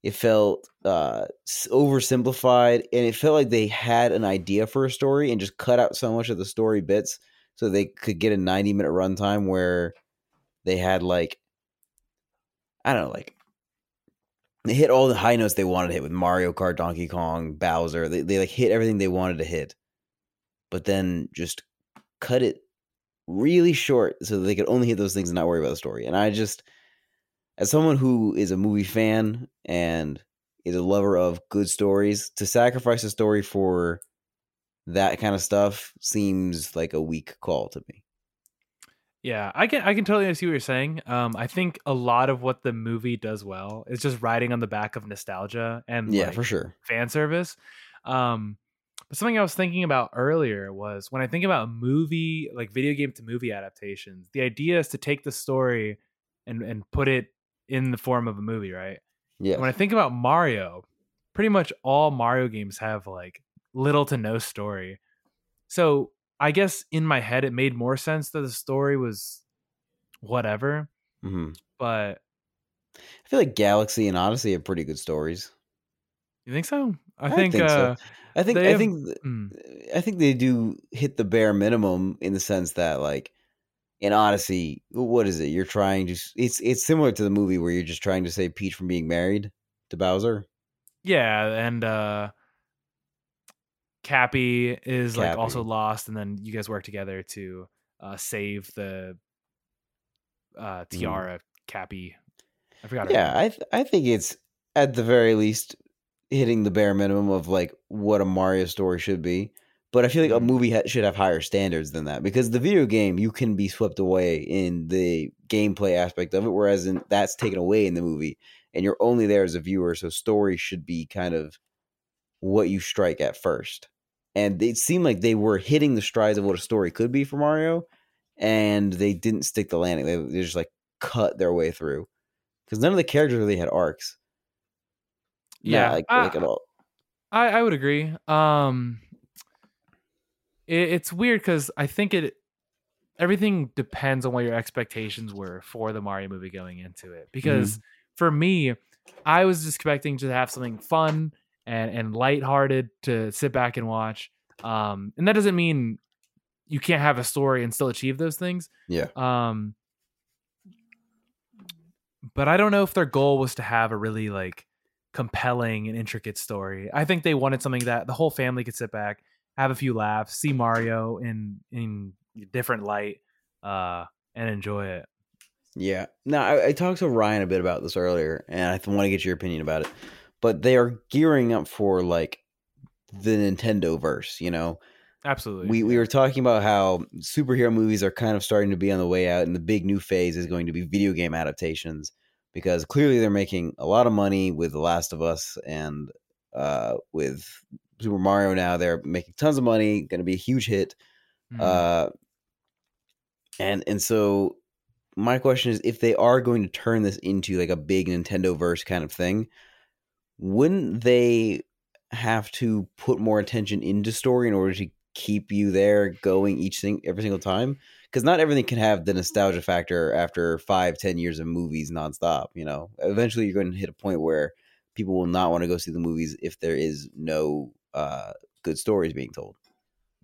It felt uh, oversimplified, and it felt like they had an idea for a story and just cut out so much of the story bits so they could get a ninety-minute runtime where they had, like, I don't know, like, they hit all the high notes they wanted to hit with Mario Kart, Donkey Kong, Bowser. They, they like, hit everything they wanted to hit, but then just cut it really short so that they could only hit those things and not worry about the story. And I just... As someone who is a movie fan and is a lover of good stories, to sacrifice a story for that kind of stuff seems like a weak call to me. Yeah, I can I can totally see what you're saying. Um, I think a lot of what the movie does well is just riding on the back of nostalgia and yeah, like, for sure, fan service. Um, but something I was thinking about earlier was when I think about movie, like video game to movie adaptations, the idea is to take the story and and put it in the form of a movie, right? Yeah. When I think about Mario, pretty much all Mario games have like little to no story. So I guess in my head, it made more sense that the story was whatever. Mm-hmm. But I feel like Galaxy and Odyssey have pretty good stories. You think so? I, I think, think uh, so. I think, I have, think, mm. I think they do hit the bare minimum in the sense that like, in Odyssey, what is it? You're trying to... It's it's similar to the movie where you're just trying to save Peach from being married to Bowser. Yeah, and uh, Cappy is Cappy. like also lost, and then you guys work together to uh, save the uh, tiara, mm. Cappy. I forgot. Yeah, I th- I think it's at the very least hitting the bare minimum of like what a Mario story should be. But I feel like a movie ha- should have higher standards than that, because the video game, you can be swept away in the gameplay aspect of it, whereas in, that's taken away in the movie, and you're only there as a viewer, so story should be kind of what you strike at first. And it seemed like they were hitting the strides of what a story could be for Mario, and they didn't stick the landing. They, they just like cut their way through, because none of the characters really had arcs. Yeah, Not, like, I, like at all. I, I would agree. Um... It's weird because I think it everything depends on what your expectations were for the Mario movie going into it. Because mm. for me, I was just expecting to have something fun and, and lighthearted to sit back and watch. Um, and that doesn't mean you can't have a story and still achieve those things. Yeah. Um, but I don't know if their goal was to have a really like compelling and intricate story. I think they wanted something that the whole family could sit back, have a few laughs, see Mario in in different light, uh, and enjoy it. Yeah. Now, I, I talked to Ryan a bit about this earlier, and I want to get your opinion about it. But they are gearing up for like the Nintendo verse, you know? Absolutely. We we were talking about how superhero movies are kind of starting to be on the way out, and the big new phase is going to be video game adaptations, because clearly they're making a lot of money with The Last of Us and uh, with Super Mario now. They're making tons of money, going to be a huge hit. Mm-hmm. Uh, and and so my question is, if they are going to turn this into like a big Nintendo-verse kind of thing, wouldn't they have to put more attention into story in order to keep you there going each thing every single time? Because not everything can have the nostalgia factor after five, ten years of movies nonstop. You know, eventually you're going to hit a point where people will not want to go see the movies if there is no uh good stories being told.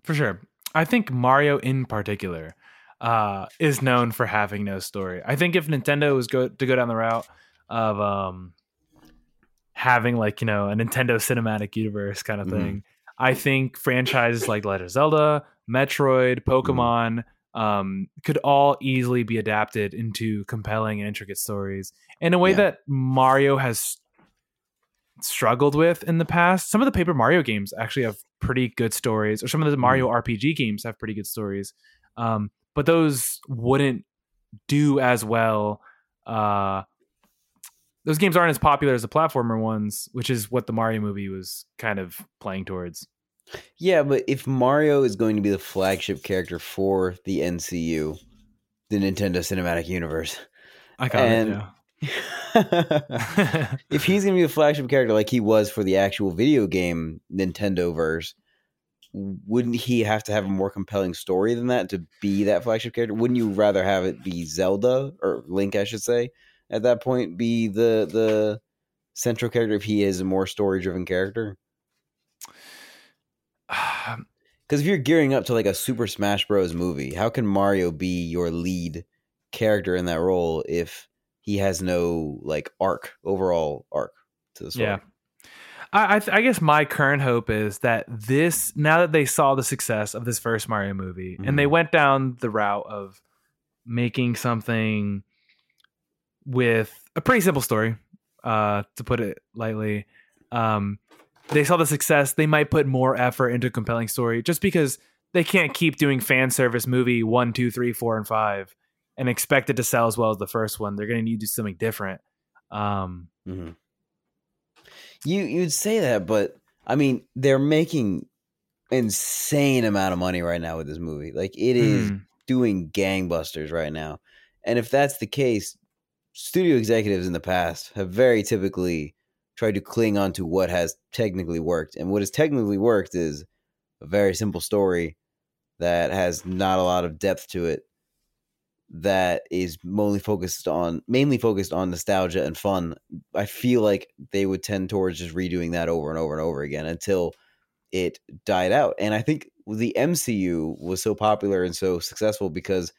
For sure. I think Mario in particular uh is known for having no story. I think if Nintendo was go to go down the route of um having like, you know, a Nintendo cinematic universe kind of thing, mm-hmm. I think franchises like Legend of Zelda, Metroid, Pokemon, mm-hmm. um could all easily be adapted into compelling and intricate stories in a way yeah. that Mario has struggled with in the past. Some of the Paper Mario games actually have pretty good stories, or some of the Mario R P G games have pretty good stories. Um, but those wouldn't do as well. Uh, those games aren't as popular as the platformer ones, which is what the Mario movie was kind of playing towards. Yeah, but if Mario is going to be the flagship character for the N C U, the Nintendo Cinematic Universe, I got and- it, yeah. If he's gonna be a flagship character like he was for the actual video game Nintendoverse, wouldn't he have to have a more compelling story than that to be that flagship character? Wouldn't you rather have it be Zelda, or Link I should say at that point, be the the central character if he is a more story driven character? Because if you're gearing up to like a Super Smash Bros. Movie, how can Mario be your lead character in that role if he has no like arc, overall arc to the story? Yeah, I, I, th- I guess my current hope is that this, now that they saw the success of this first Mario movie, mm-hmm. and they went down the route of making something with a pretty simple story, uh, to put it lightly. Um, they saw the success. They might put more effort into a compelling story, just because they can't keep doing fan service movie one, two, three, four, and five and expect it to sell as well as the first one. They're going to need to do something different. Um, mm-hmm. You, you'd say that, but I mean, they're making insane amount of money right now with this movie. Like, it is mm. doing gangbusters right now. And if that's the case, studio executives in the past have very typically tried to cling on to what has technically worked. And what has technically worked is a very simple story that has not a lot of depth to it, that is mainly focused on mainly focused on nostalgia and fun. I feel like they would tend towards just redoing that over and over and over again until it died out. And I think the M C U was so popular and so successful because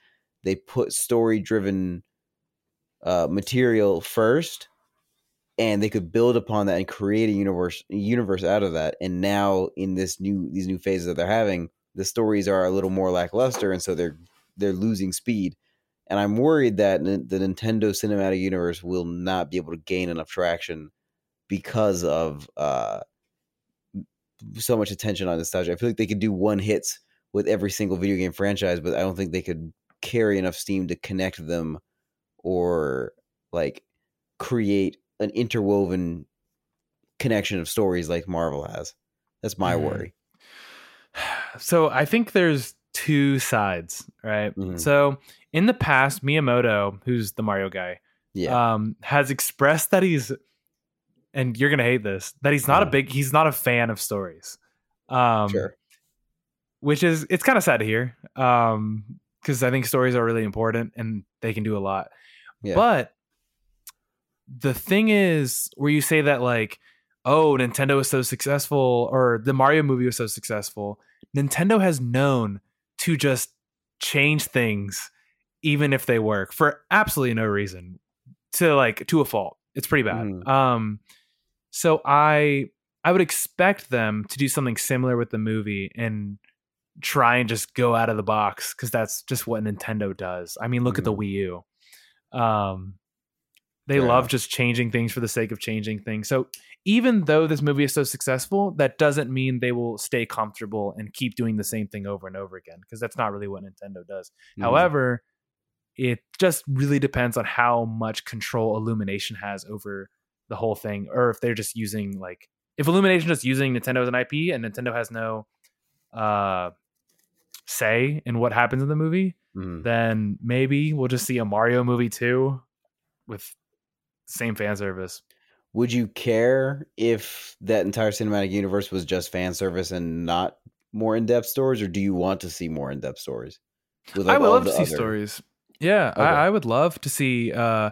they put story-driven uh, material first, and they could build upon that and create a universe a universe out of that. And now in this new these new phases that they're having, the stories are a little more lackluster, and so they're they're losing speed. And I'm worried that the Nintendo Cinematic Universe will not be able to gain enough traction because of uh, so much attention on nostalgia. I feel like they could do one hits with every single video game franchise, but I don't think they could carry enough steam to connect them or like create an interwoven connection of stories like Marvel has. That's my mm-hmm. worry. So I think there's two sides, right? Mm-hmm. So in the past, Miyamoto, who's the Mario guy, yeah. um, has expressed that he's, and you're going to hate this, that he's not mm-hmm. a big, he's not a fan of stories. Um, sure. Which is, it's kind of sad to hear, um, because I think stories are really important and they can do a lot. Yeah. But the thing is, where you say that like, oh, Nintendo was so successful, or the Mario movie was so successful, Nintendo has known to just change things, even if they work, for absolutely no reason, to like to a fault. It's pretty bad. Mm. Um, so I I would expect them to do something similar with the movie and try and just go out of the box, because that's just what Nintendo does. I mean, look mm. at the Wii U. Um, they yeah. love just changing things for the sake of changing things. So even though this movie is so successful, that doesn't mean they will stay comfortable and keep doing the same thing over and over again, because that's not really what Nintendo does. Mm. However, it just really depends on how much control Illumination has over the whole thing, or if they're just using like, if Illumination is using Nintendo as an I P and Nintendo has no uh, say in what happens in the movie, mm. then maybe we'll just see a Mario movie too with same fan service. Would you care if that entire cinematic universe was just fan service and not more in-depth stories, or do you want to see more in-depth stories? With, like, I would love to see other... stories. Yeah, okay. I, I would love to see uh,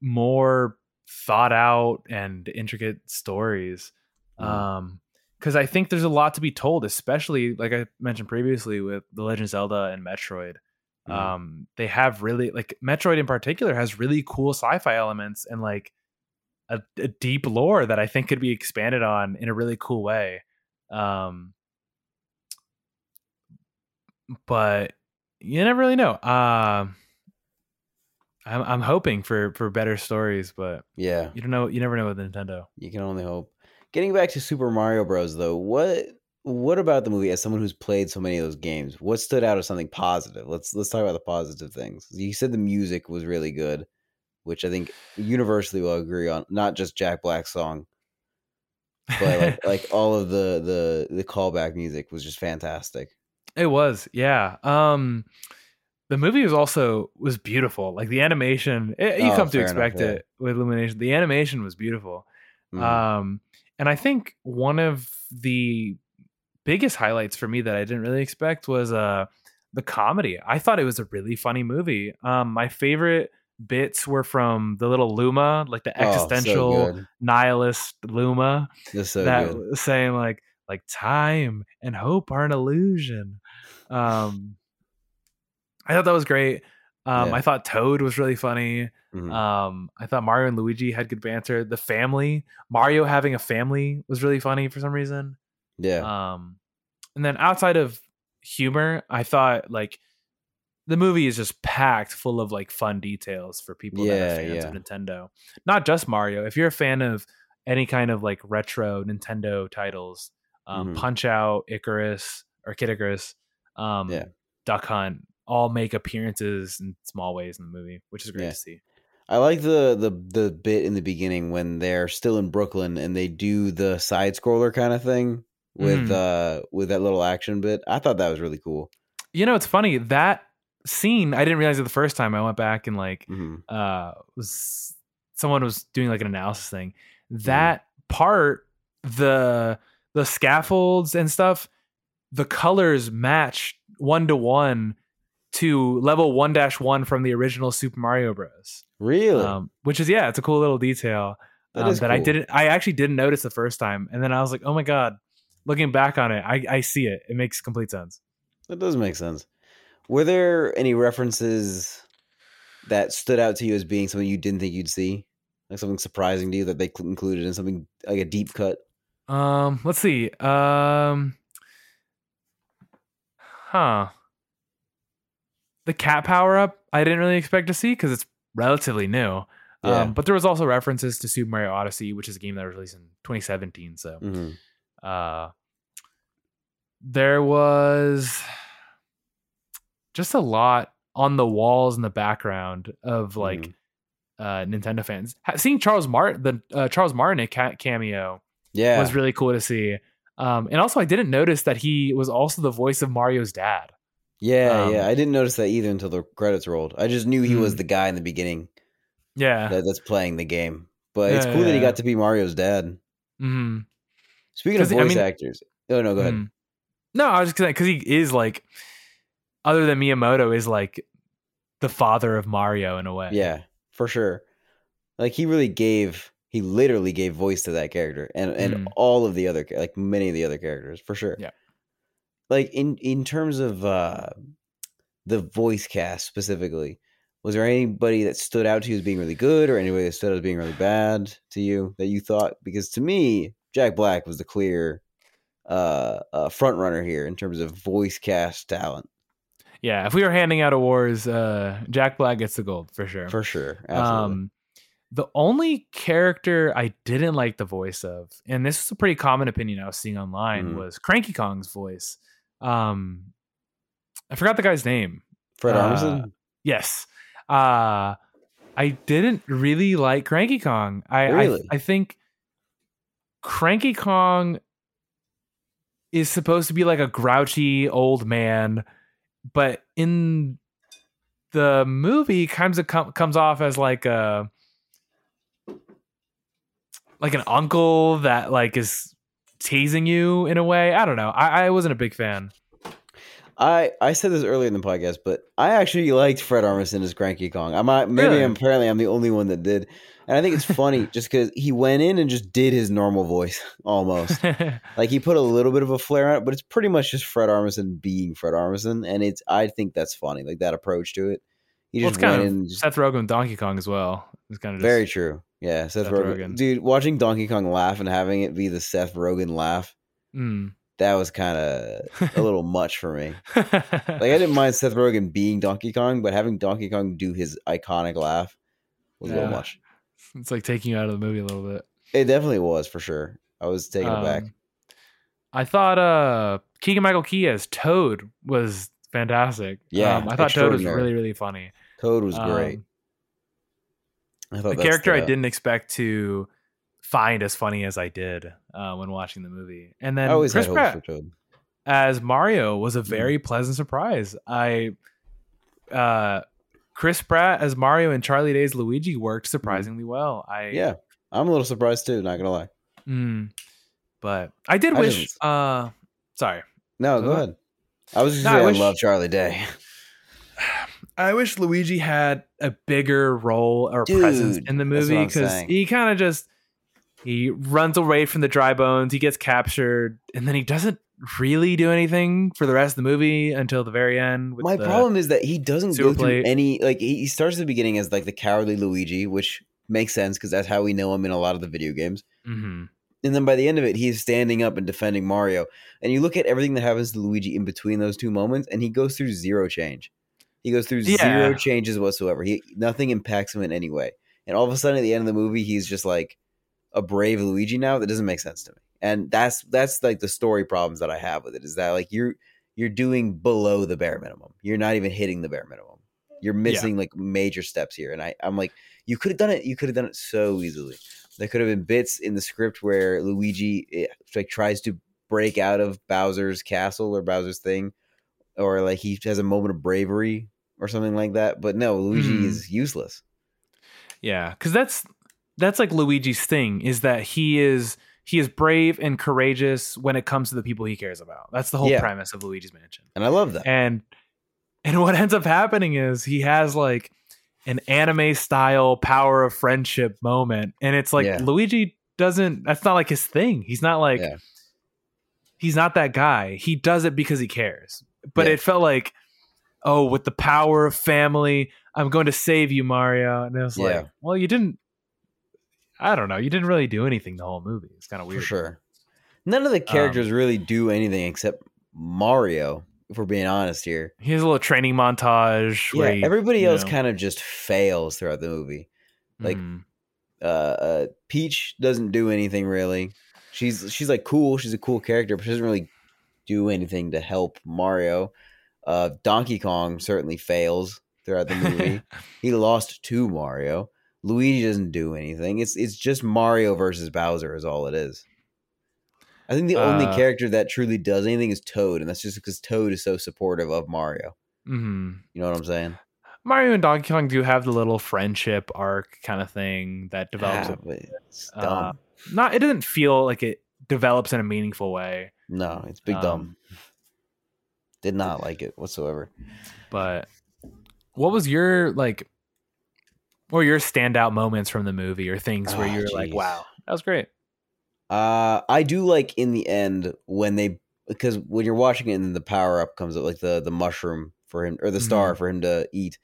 more thought out and intricate stories. Because um, I think there's a lot to be told, especially like I mentioned previously with The Legend of Zelda and Metroid. Mm-hmm. Um, they have really, like Metroid in particular has really cool sci-fi elements and like a, a deep lore that I think could be expanded on in a really cool way. Um, but you never really know. Uh, I'm I'm hoping for, for better stories, but yeah, you don't know. You never know with Nintendo. You can only hope. Getting back to Super Mario Bros., though, what what about the movie, as someone who's played so many of those games, what stood out as something positive? Let's let's talk about the positive things. You said the music was really good, which I think universally we'll agree on. Not just Jack Black's song, but like, like all of the the the callback music was just fantastic. It was, yeah. Um, the movie was also was beautiful. Like the animation, it, you oh, come to expect enough, yeah. it with Illumination. The animation was beautiful. Mm-hmm. Um, and I think one of the biggest highlights for me that I didn't really expect was uh the comedy. I thought it was a really funny movie. Um, my favorite bits were from the little Luma, like the existential oh, so nihilist Luma, so that good. saying like like time and hope are an illusion. Um, I thought that was great. Um, yeah. I thought Toad was really funny. Mm-hmm. Um, I thought Mario and Luigi had good banter. The family, Mario having a family was really funny for some reason. Yeah. Um, and then outside of humor, I thought like the movie is just packed full of like fun details for people yeah, that are fans yeah. of Nintendo. Not just Mario. If you're a fan of any kind of like retro Nintendo titles, um, mm-hmm. Punch Out, Icarus or Kid Icarus, um, yeah. Duck Hunt, all make appearances in small ways in the movie, which is great yeah. to see. I like the, the the bit in the beginning when they're still in Brooklyn and they do the side scroller kind of thing with mm. uh with that little action bit. I thought that was really cool. You know, it's funny that scene. I didn't realize it the first time. I went back and like mm-hmm. uh was someone was doing like an analysis thing. That mm. part, the the scaffolds and stuff, the colors match one to one to level one dash one from the original Super Mario Bros. Really? Um, which is, yeah, it's a cool little detail that, um, that cool. I didn't, I actually didn't notice the first time. And then I was like, oh my God, looking back on it, I, I see it. It makes complete sense. That does make sense. Were there any references that stood out to you as being something you didn't think you'd see? Like something surprising to you that they included in something like a deep cut? Um, let's see. Um, huh. The cat power up, I didn't really expect to see because it's relatively new. Yeah. Um, but there was also references to Super Mario Odyssey, which is a game that was released in twenty seventeen. So mm-hmm. uh, there was just a lot on the walls in the background of like mm-hmm. uh, Nintendo fans. Ha- seeing Charles Mart the uh, Charles Martinet ca- cameo yeah. was really cool to see. Um, and also, I didn't notice that he was also the voice of Mario's dad. Yeah, um, yeah. I didn't notice that either until the credits rolled. I just knew he was the guy in the beginning. Yeah. That, that's playing the game. But yeah, it's cool yeah, that he got to be Mario's dad. Mm-hmm. Speaking of voice I mean, actors. Oh, no, go ahead. No, I was just going to, because he is like, other than Miyamoto, is like the father of Mario in a way. Yeah, for sure. Like he really gave, he literally gave voice to that character and, and mm. all of the other, like many of the other characters, for sure. Yeah. Like in, in terms of uh, the voice cast specifically, was there anybody that stood out to you as being really good or anybody that stood out as being really bad to you that you thought? Because to me, Jack Black was the clear uh, uh, front runner here in terms of voice cast talent. Yeah, if we were handing out awards, uh, Jack Black gets the gold for sure. For sure. Absolutely. Um, the only character I didn't like the voice of, and this is a pretty common opinion I was seeing online, mm. was Cranky Kong's voice. Um, I forgot the guy's name. Fred Armisen? Uh, yes. Uh, I didn't really like Cranky Kong. I, really? I I think Cranky Kong is supposed to be like a grouchy old man, but in the movie comes a, comes off as like a like an uncle that like is teasing you in a way. I don't know. I, I wasn't a big fan. I, I said this earlier in the podcast, but I actually liked Fred Armisen as Cranky Kong. I'm not, maybe really? I'm, apparently I'm the only one that did. And I think it's funny just because he went in and just did his normal voice almost. Like he put a little bit of a flair on it, but it's pretty much just Fred Armisen being Fred Armisen. And it's, I think that's funny. Like that approach to it. He well, just went in. Just, Seth Rogen and Donkey Kong as well. It's kind of just, very true. Yeah, Seth, Seth Rogen. Rogen. Dude, watching Donkey Kong laugh and having it be the Seth Rogen laugh, mm. that was kind of a little much for me. Like, I didn't mind Seth Rogen being Donkey Kong, but having Donkey Kong do his iconic laugh was yeah. a little much. It's like taking you out of the movie a little bit. It definitely was, for sure. I was taken um, aback. I thought uh, Keegan-Michael Key as Toad was fantastic. Yeah, um, I thought Toad was really, really funny. Toad was great. Um, I thought the character the... I didn't expect to find as funny as I did uh, when watching the movie. And then Chris Pratt as Mario was a very mm. pleasant surprise. I uh, Chris Pratt as Mario and Charlie Day's Luigi worked surprisingly mm. well. I yeah, I'm a little surprised too. Not gonna lie. Mm. But I did I wish. Uh, sorry. No, so, go ahead. I was just no, saying I, wish, I love Charlie Day. I wish Luigi had a bigger role or Dude, presence in the movie because he kind of just he runs away from the dry bones. He gets captured and then he doesn't really do anything for the rest of the movie until the very end. With My the problem is that he doesn't go through any like he starts at the beginning as like the cowardly Luigi, which makes sense because that's how we know him in a lot of the video games. Mm-hmm. And then by the end of it, he's standing up and defending Mario. And you look at everything that happens to Luigi in between those two moments, and he goes through zero change. He goes through yeah. zero changes whatsoever. He nothing impacts him in any way. And all of a sudden, at the end of the movie, he's just like a brave Luigi now. That doesn't make sense to me. And that's that's like the story problems that I have with it is that like you're you're doing below the bare minimum. You're not even hitting the bare minimum. You're missing yeah. like major steps here. And I, I'm like, you could have done it. You could have done it so easily. There could have been bits in the script where Luigi like tries to break out of Bowser's castle or Bowser's thing, or like he has a moment of bravery or something like that. But no, Luigi mm. is useless. Yeah, because that's that's like Luigi's thing is that he is he is brave and courageous when it comes to the people he cares about. That's the whole yeah. premise of Luigi's Mansion, and I love that. And and what ends up happening is he has like. an anime style power of friendship moment. And it's like, yeah. Luigi doesn't, that's not like his thing. He's not like, yeah. he's not that guy. He does it because he cares, but yeah. it felt like, oh, with the power of family, I'm going to save you, Mario. And it was yeah. like, well, you didn't, I don't know. You didn't really do anything the whole movie. It's kind of weird. For sure. None of the characters um, really do anything except Mario. If we're being honest here, he has a little training montage. Where yeah, he, everybody else know. kind of just fails throughout the movie. Like, mm. uh, uh, Peach doesn't do anything really. She's she's like cool. She's a cool character, but she doesn't really do anything to help Mario. Uh, Donkey Kong certainly fails throughout the movie. He lost to Mario. Luigi doesn't do anything. It's it's just Mario versus Bowser is all it is. I think the only uh, character that truly does anything is Toad, and that's just because Toad is so supportive of Mario. Mm-hmm. You know what I'm saying? Mario and Donkey Kong do have the little friendship arc kind of thing that develops. Ah, but it's dumb. Uh, not, it doesn't feel like it develops in a meaningful way. No, it's big um, dumb. Did not like it whatsoever. But what was your like, or your standout moments from the movie, or things oh, where you're geez. like, "Wow, that was great." Uh, I do like in the end when they, because when you're watching it and the power up comes up, like the, the mushroom for him or the star mm-hmm. for him to eat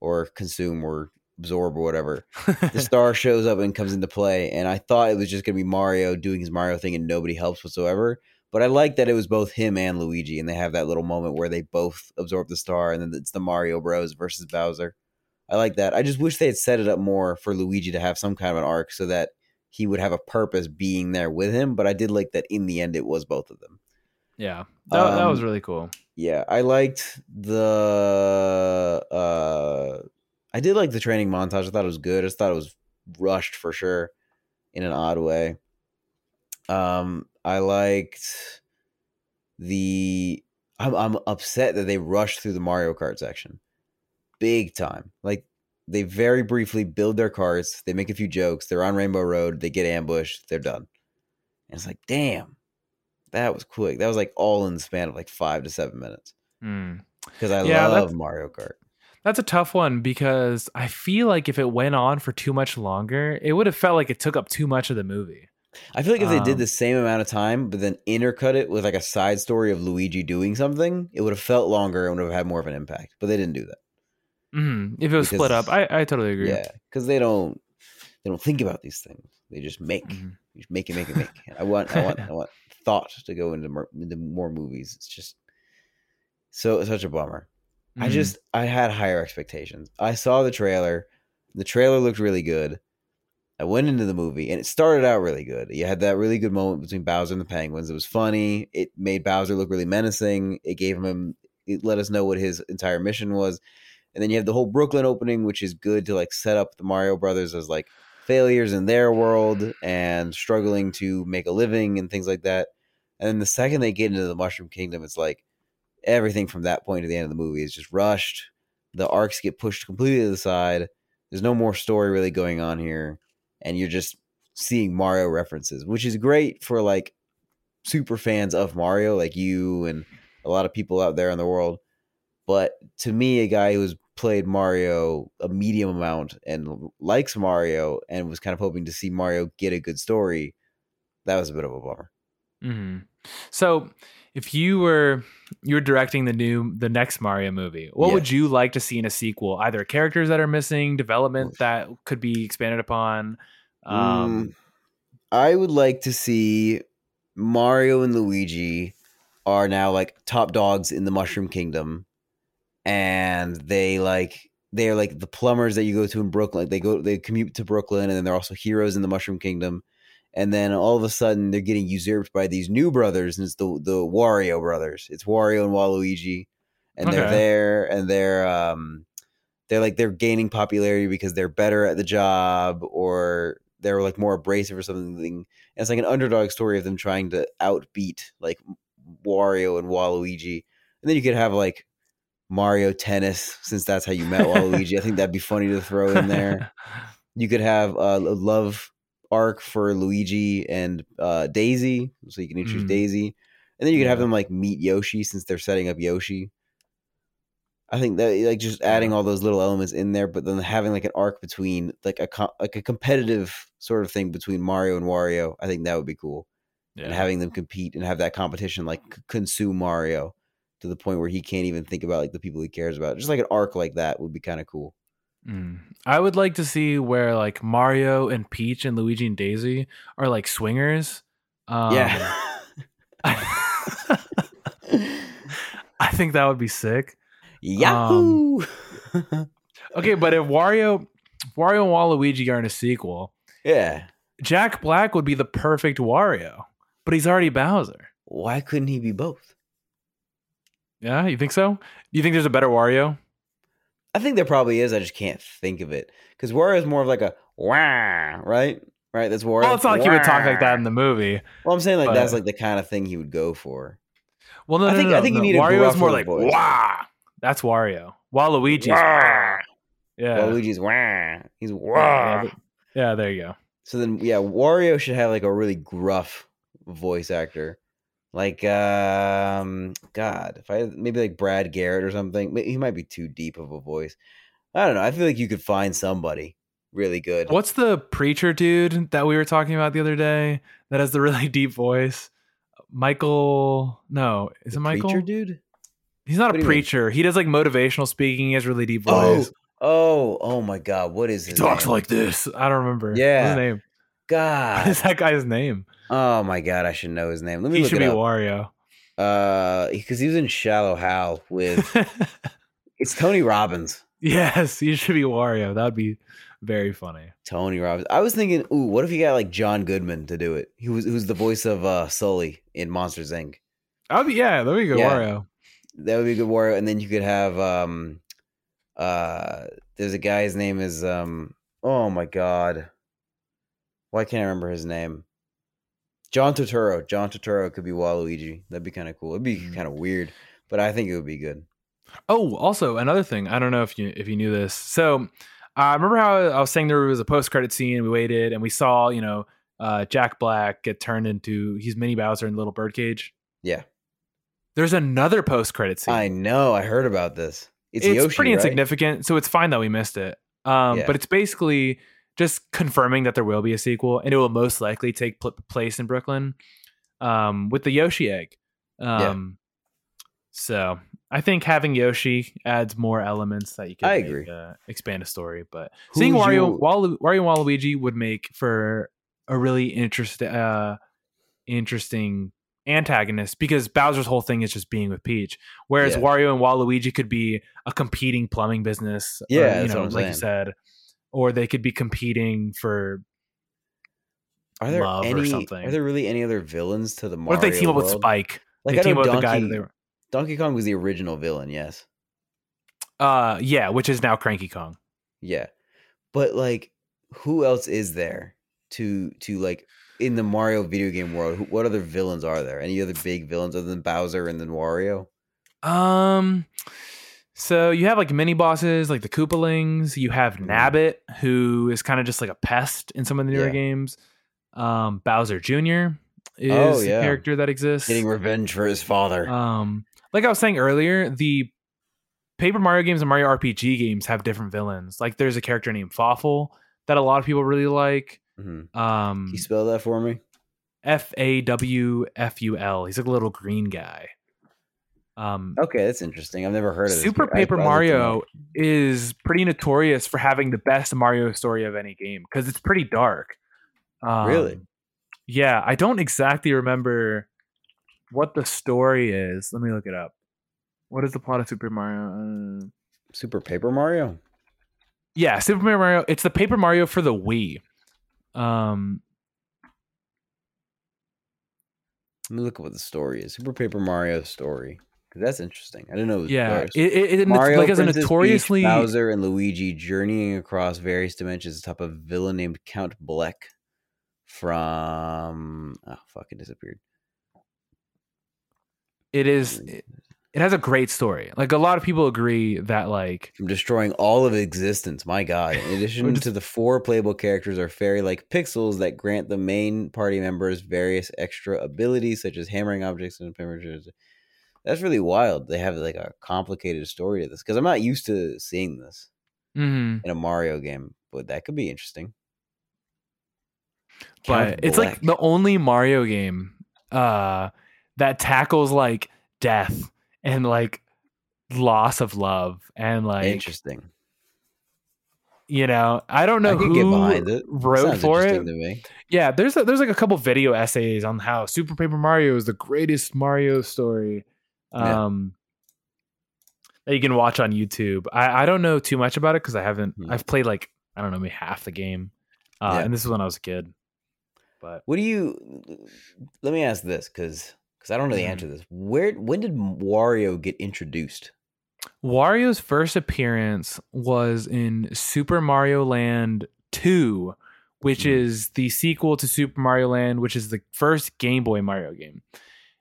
or consume or absorb or whatever, the star shows up and comes into play. And I thought it was just going to be Mario doing his Mario thing and nobody helps whatsoever. But I like that it was both him and Luigi and they have that little moment where they both absorb the star and then it's the Mario Bros versus Bowser. I like that. I just wish they had set it up more for Luigi to have some kind of an arc so that he would have a purpose being there with him, but I did like that in the end it was both of them. Yeah, that, um, that was really cool. Yeah, I liked the... Uh, I did like the training montage. I thought it was good. I just thought it was rushed for sure in an odd way. Um, I liked the... I'm, I'm upset that they rushed through the Mario Kart section. Big time. Like, they very briefly build their carts. They make a few jokes. They're on Rainbow Road. They get ambushed. They're done. And it's like, damn, that was quick. That was like all in the span of like five to seven minutes. Because mm. I yeah, love Mario Kart. That's a tough one because I feel like if it went on for too much longer, it would have felt like it took up too much of the movie. I feel like if um, they did the same amount of time, but then intercut it with like a side story of Luigi doing something, it would have felt longer and would have had more of an impact. But they didn't do that. Mm-hmm. If it was because, split up, I, I totally agree. Yeah, because they don't they don't think about these things. They just make, mm-hmm. they just make it, make it, make. I want, I want, I want thought to go into more, into more movies. It's just so such a bummer. Mm-hmm. I just I had higher expectations. I saw the trailer. The trailer looked really good. I went into the movie, and it started out really good. You had that really good moment between Bowser and the Penguins. It was funny. It made Bowser look really menacing. It gave him, it let us know what his entire mission was. And then you have the whole Brooklyn opening, which is good to like set up the Mario Brothers as like failures in their world and struggling to make a living and things like that. And then the second they get into the Mushroom Kingdom, it's like everything from that point to the end of the movie is just rushed. The arcs get pushed completely to the side. There's no more story really going on here. And you're just seeing Mario references, which is great for like super fans of Mario, like you and a lot of people out there in the world. But to me, a guy who's played Mario a medium amount and likes Mario and was kind of hoping to see Mario get a good story, that was a bit of a bummer. Mm-hmm. So if you were you were directing the new the next Mario movie, what yeah. would you like to see in a sequel? Either characters that are missing, development that could be expanded upon. Um, mm, I would like to see Mario and Luigi are now like top dogs in the Mushroom Kingdom, and they like they are like the plumbers that you go to in Brooklyn. Like they go they commute to Brooklyn, and then they're also heroes in the Mushroom Kingdom. And then all of a sudden they're getting usurped by these new brothers, and it's the the Wario brothers. It's Wario and Waluigi, and okay. they're there, and they're um they're like they're gaining popularity because they're better at the job, or they're like more abrasive or something. And it's like an underdog story of them trying to outbeat like Wario and Waluigi. And then you could have like Mario tennis, since that's how you met Waluigi. I think that'd be funny to throw in there. You could have uh, a love arc for Luigi and uh Daisy, so you can introduce mm. Daisy, and then you could have them like meet Yoshi, since they're setting up Yoshi. I think that like just adding all those little elements in there, but then having like an arc between like a like a competitive sort of thing between Mario and Wario, I think that would be cool. Yeah. And having them compete and have that competition like consume Mario to the point where he can't even think about like the people he cares about. Just like an arc like that would be kind of cool. Mm. I would like to see where like Mario and Peach and Luigi and Daisy are like swingers. Um, yeah, I, I think that would be sick. Yahoo! Um, okay, but if Wario, Wario and Waluigi are in a sequel, yeah, Jack Black would be the perfect Wario, but he's already Bowser. Why couldn't he be both? Yeah, you think so? You think there's a better Wario? I think there probably is. I just can't think of it, because Wario is more of like a wah, right? Right? That's Wario. Well, it's not like wah. He would talk like that in the movie. Well, I'm saying like but... that's like the kind of thing he would go for. Well, no, I no, think no, I think no. you need Wario is more like voice. Wah. That's Wario. Waluigi's wah. Yeah. Waluigi's wah. He's wah. Yeah, yeah, there you go. So then, yeah, Wario should have like a really gruff voice actor. Like, um, God, if I maybe like Brad Garrett or something, he might be too deep of a voice. I don't know. I feel like you could find somebody really good. What's the preacher dude that we were talking about the other day that has the really deep voice? Michael? No, is the it Michael? Preacher dude? He's not what a preacher. He does like motivational speaking. He has really deep voice. Oh, oh, oh my God! What is his he talks name? Like this? I don't remember. Yeah, what's his name? God, what is that guy's name? Oh my God, I should know his name. Let me he look should it be up. Wario. Uh, because he was in Shallow Hal with it's Tony Robbins. Yes, he should be Wario. That would be very funny. Tony Robbins. I was thinking, ooh, what if he got like John Goodman to do it? He was who's the voice of uh Sully in Monsters Incorporated. Oh yeah, that would be a good yeah, Wario. That would be a good Wario, and then you could have um uh there's a guy's name is um oh my God. Why can't I remember his name? John Turturro. John Turturro could be Waluigi. That'd be kind of cool. It'd be kind of weird, but I think it would be good. Oh, also another thing. I don't know if you if you knew this. So I uh, remember how I was saying there was a post credit scene. We waited and we saw, you know, uh, Jack Black get turned into he's Mini Bowser in Little Birdcage. Yeah. There's another post credit scene. I know. I heard about this. It's, it's Yoshi, pretty right? insignificant, so it's fine that we missed it. Um, yeah. But it's basically just confirming that there will be a sequel, and it will most likely take pl- place in Brooklyn um, with the Yoshi egg. Um, yeah. So I think having Yoshi adds more elements that you can I make, agree. Uh, expand a story. But Who's seeing Wario, you? Walu- Wario and Waluigi would make for a really interest- uh, interesting antagonist, because Bowser's whole thing is just being with Peach, whereas yeah. Wario and Waluigi could be a competing plumbing business. Yeah, or, you know, like saying. you said. Or they could be competing for Are there love any, or something. Are there really any other villains to the Mario world? What if they team up world? with Spike? Like, they I team up with the guy that they were... Donkey Kong was the original villain, yes. Uh, yeah, which is now Cranky Kong. Yeah. But, like, who else is there to, to like, in the Mario video game world? Who, what other villains are there? Any other big villains other than Bowser and then Wario? Um... So you have like mini bosses, like the Koopalings. You have Nabbit, who is kind of just like a pest in some of the newer yeah. games. Um, Bowser Junior is oh, yeah. the character that exists. Getting revenge for his father. Um, like I was saying earlier, the Paper Mario games and Mario R P G games have different villains. Like there's a character named Fawful that a lot of people really like. Mm-hmm. Um, Can you spell that for me? F A W F U L. He's like a little green guy. Um, okay, that's interesting. I've never heard of Super this. Paper Mario is pretty notorious for having the best Mario story of any game because it's pretty dark. Um, really? Yeah, I don't exactly remember what the story is. Let me look it up. What is the plot of Super Mario? Uh, Super Paper Mario? Yeah, Super Paper Mario. It's the Paper Mario for the Wii. Um, Let me look at what the story is. Super Paper Mario story. That's interesting. I didn't know. It was yeah, it, it, it Mario, like, as a notoriously Peach, Bowser and Luigi journeying across various dimensions atop a villa named Count Bleck from oh fuck, it disappeared. It is. It, it has a great story. Like a lot of people agree that like from destroying all of existence. My God! In addition to the four playable characters are fairy-like pixels that grant the main party members various extra abilities such as hammering objects and pictures. That's really wild. They have like a complicated story to this because I'm not used to seeing this mm-hmm. in a Mario game, but that could be interesting. But Count it's Black. Like the only Mario game uh, that tackles like death and like loss of love and like interesting. You know, I don't know I who get behind it. wrote Sounds for it. To me. Yeah, there's a, there's like a couple video essays on how Super Paper Mario is the greatest Mario story. Um, yeah. That you can watch on YouTube. I, I don't know too much about it because I haven't. Yeah. I've played like I don't know, maybe half the game, uh, yeah. and this is when I was a kid. But what do you? Let me ask this because because I don't know the answer to this. Where when did Wario get introduced? Wario's first appearance was in Super Mario Land two, which mm-hmm. is the sequel to Super Mario Land, which is the first Game Boy Mario game.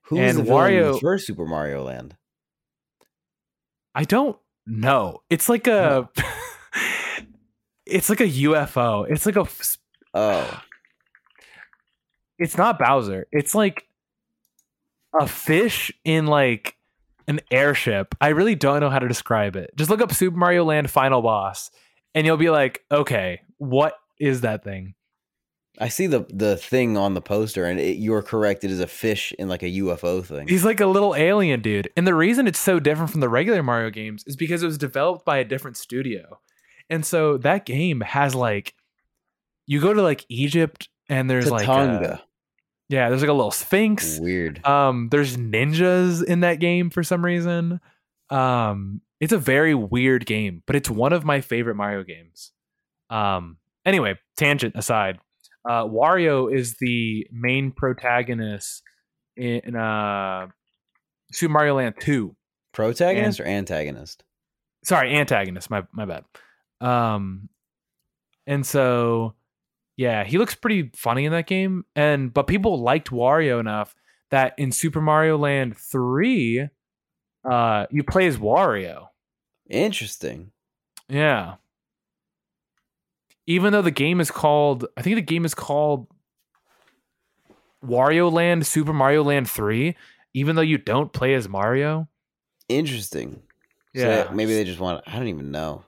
Who and was the Wario in the first Super Mario Land? I don't know. It's like a, oh. it's like a U F O. It's like a, oh, it's not Bowser. It's like a fish in like an airship. I really don't know how to describe it. Just look up Super Mario Land final boss, and you'll be like, okay, what is that thing? I see the the thing on the poster, and it, you're correct. It is a fish in like a U F O thing. He's like a little alien dude. And the reason it's so different from the regular Mario games is because it was developed by a different studio. And so that game has like, you go to like Egypt and there's Katanga. like, Tonga. yeah, there's like a little Sphinx. Weird. Um, there's ninjas in that game for some reason. Um, it's a very weird game, but it's one of my favorite Mario games. Um, anyway, tangent aside. Uh, Wario is the main protagonist in uh, Super Mario Land two. Protagonist and, or antagonist? Sorry, antagonist. My my bad. Um, and so, yeah, he looks pretty funny in that game. And but people liked Wario enough that in Super Mario Land three, uh, you play as Wario. Interesting. Yeah. Even though the game is called, I think the game is called Wario Land Super Mario Land three, even though you don't play as Mario. Interesting. Yeah. So maybe they just want, I don't even know.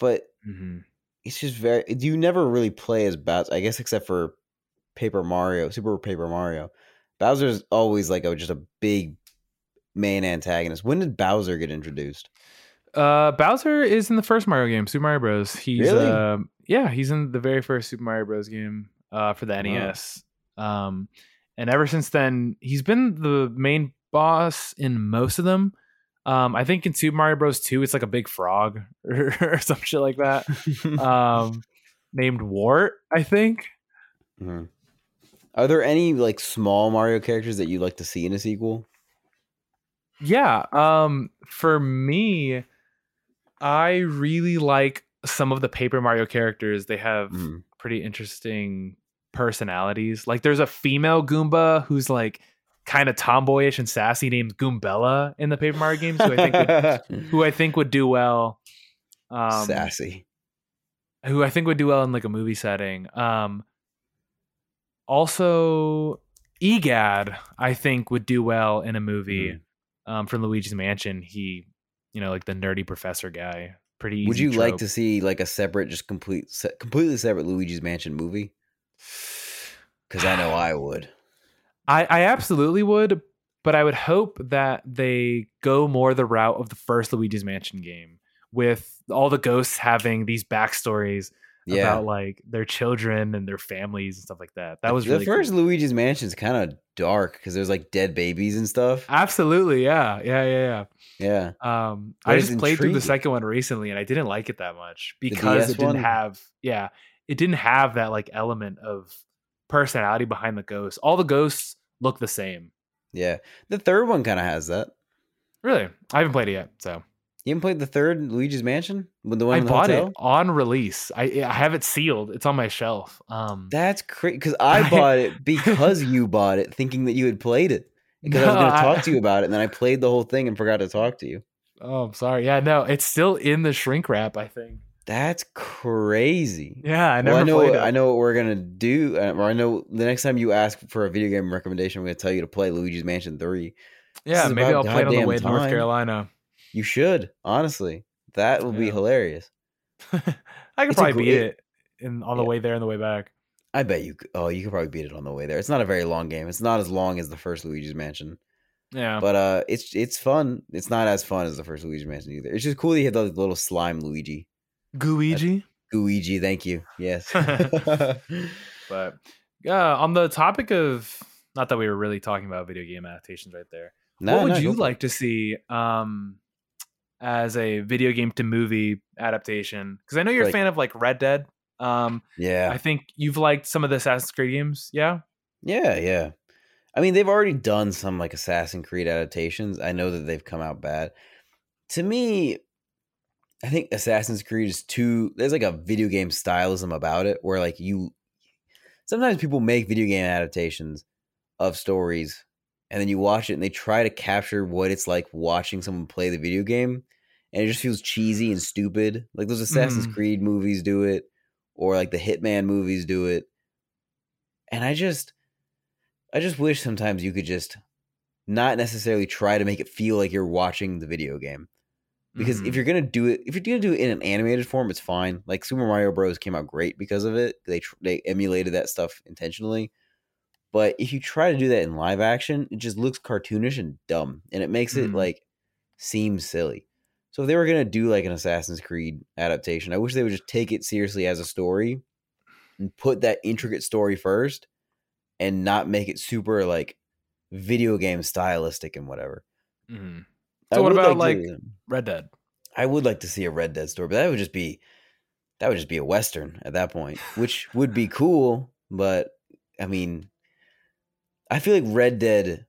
But mm-hmm. it's just very, you never really play as Bowser, I guess, except for Paper Mario, Super Paper Mario. Bowser's always like a, just a big main antagonist. When did Bowser get introduced? Uh, Bowser is in the first Mario game, Super Mario Bros. He's really? uh, yeah, he's in the very first Super Mario Bros. Game uh, for the N E S. Oh. Um, and ever since then, he's been the main boss in most of them. Um, I think in Super Mario Bros. two, it's like a big frog or, or some shit like that, um, named Wart, I think. Mm-hmm. Are there any like small Mario characters that you'd like to see in a sequel? Yeah. Um, for me, I really like some of the Paper Mario characters. They have mm. pretty interesting personalities. Like there's a female Goomba who's like kind of tomboyish and sassy named Goombella in the Paper Mario games, who I think would, who I think would do well. Um, sassy. Who I think would do well in like a movie setting. Um, also, Egad, I think, would do well in a movie. Mm. Um, from Luigi's Mansion, he, you know, like the nerdy professor guy. Pretty easy. Would you trope. like to see like a separate, just complete, se- completely separate Luigi's Mansion movie? Because I know I would. I, I absolutely would, but I would hope that they go more the route of the first Luigi's Mansion game, with all the ghosts having these backstories yeah. about like their children and their families and stuff like that. That was the really first cool. Luigi's Mansion is kind of dark because there's like dead babies and stuff. Absolutely. Yeah. Yeah. Yeah. Yeah. Yeah. Um, I just played intriguing. through the second one recently and I didn't like it that much because it didn't one? have, yeah, it didn't have that like element of personality behind the ghosts. All the ghosts look the same. Yeah. The third one kind of has that. Really? I haven't played it yet. So. You haven't played the third Luigi's Mansion? With the one I in the bought hotel? It on release. I I have it sealed. It's on my shelf. Um, That's crazy. Because I, I bought it because you bought it, thinking that you had played it. Because no, I was going to talk I, to you about it, and then I played the whole thing and forgot to talk to you. Oh, I'm sorry. Yeah, no, it's still in the shrink wrap, I think. That's crazy. Yeah, I never well, I know, played it. I know what we're going to do. Or I know the next time you ask for a video game recommendation, I'm going to tell you to play Luigi's Mansion three. Yeah, maybe I'll play it on the way to North Carolina. You should, honestly. That would yeah. be hilarious. I could it's probably beat it in, on the yeah. way there and the way back. I bet you. Oh, you could probably beat it on the way there. It's not a very long game. It's not as long as the first Luigi's Mansion. Yeah. But uh, it's it's fun. It's not as fun as the first Luigi's Mansion either. It's just cool that you had the little slime Luigi. Gooigi? Gooigi, thank you. Yes. But yeah, on the topic of, not that we were really talking about video game adaptations right there. No, what would no, you like to see? Um, as a video game to movie adaptation, because I know you're like, a fan of like Red Dead. Um, yeah. I think you've liked some of the Assassin's Creed games. Yeah. Yeah. Yeah. I mean, they've already done some like Assassin's Creed adaptations. I know that they've come out bad. To me, I think Assassin's Creed is too, there's like a video game stylism about it where like you, sometimes people make video game adaptations of stories and then you watch it and they try to capture what it's like watching someone play the video game. And it just feels cheesy and stupid. Like those Assassin's mm. Creed movies do it, or like the Hitman movies do it. And I just, I just wish sometimes you could just not necessarily try to make it feel like you're watching the video game. Because mm. if you're going to do it, if you're going to do it in an animated form, it's fine. Like Super Mario Bros. Came out great because of it. They, they emulated that stuff intentionally. But if you try to do that in live action, it just looks cartoonish and dumb. And it makes it mm. like seem silly. So if they were going to do like an Assassin's Creed adaptation, I wish they would just take it seriously as a story and put that intricate story first and not make it super like video game stylistic and whatever. Mm-hmm. So what about like, like to, Red Dead? I would like to see a Red Dead story, but that would just be, that would just be a Western at that point, which would be cool. But I mean... I feel like Red Dead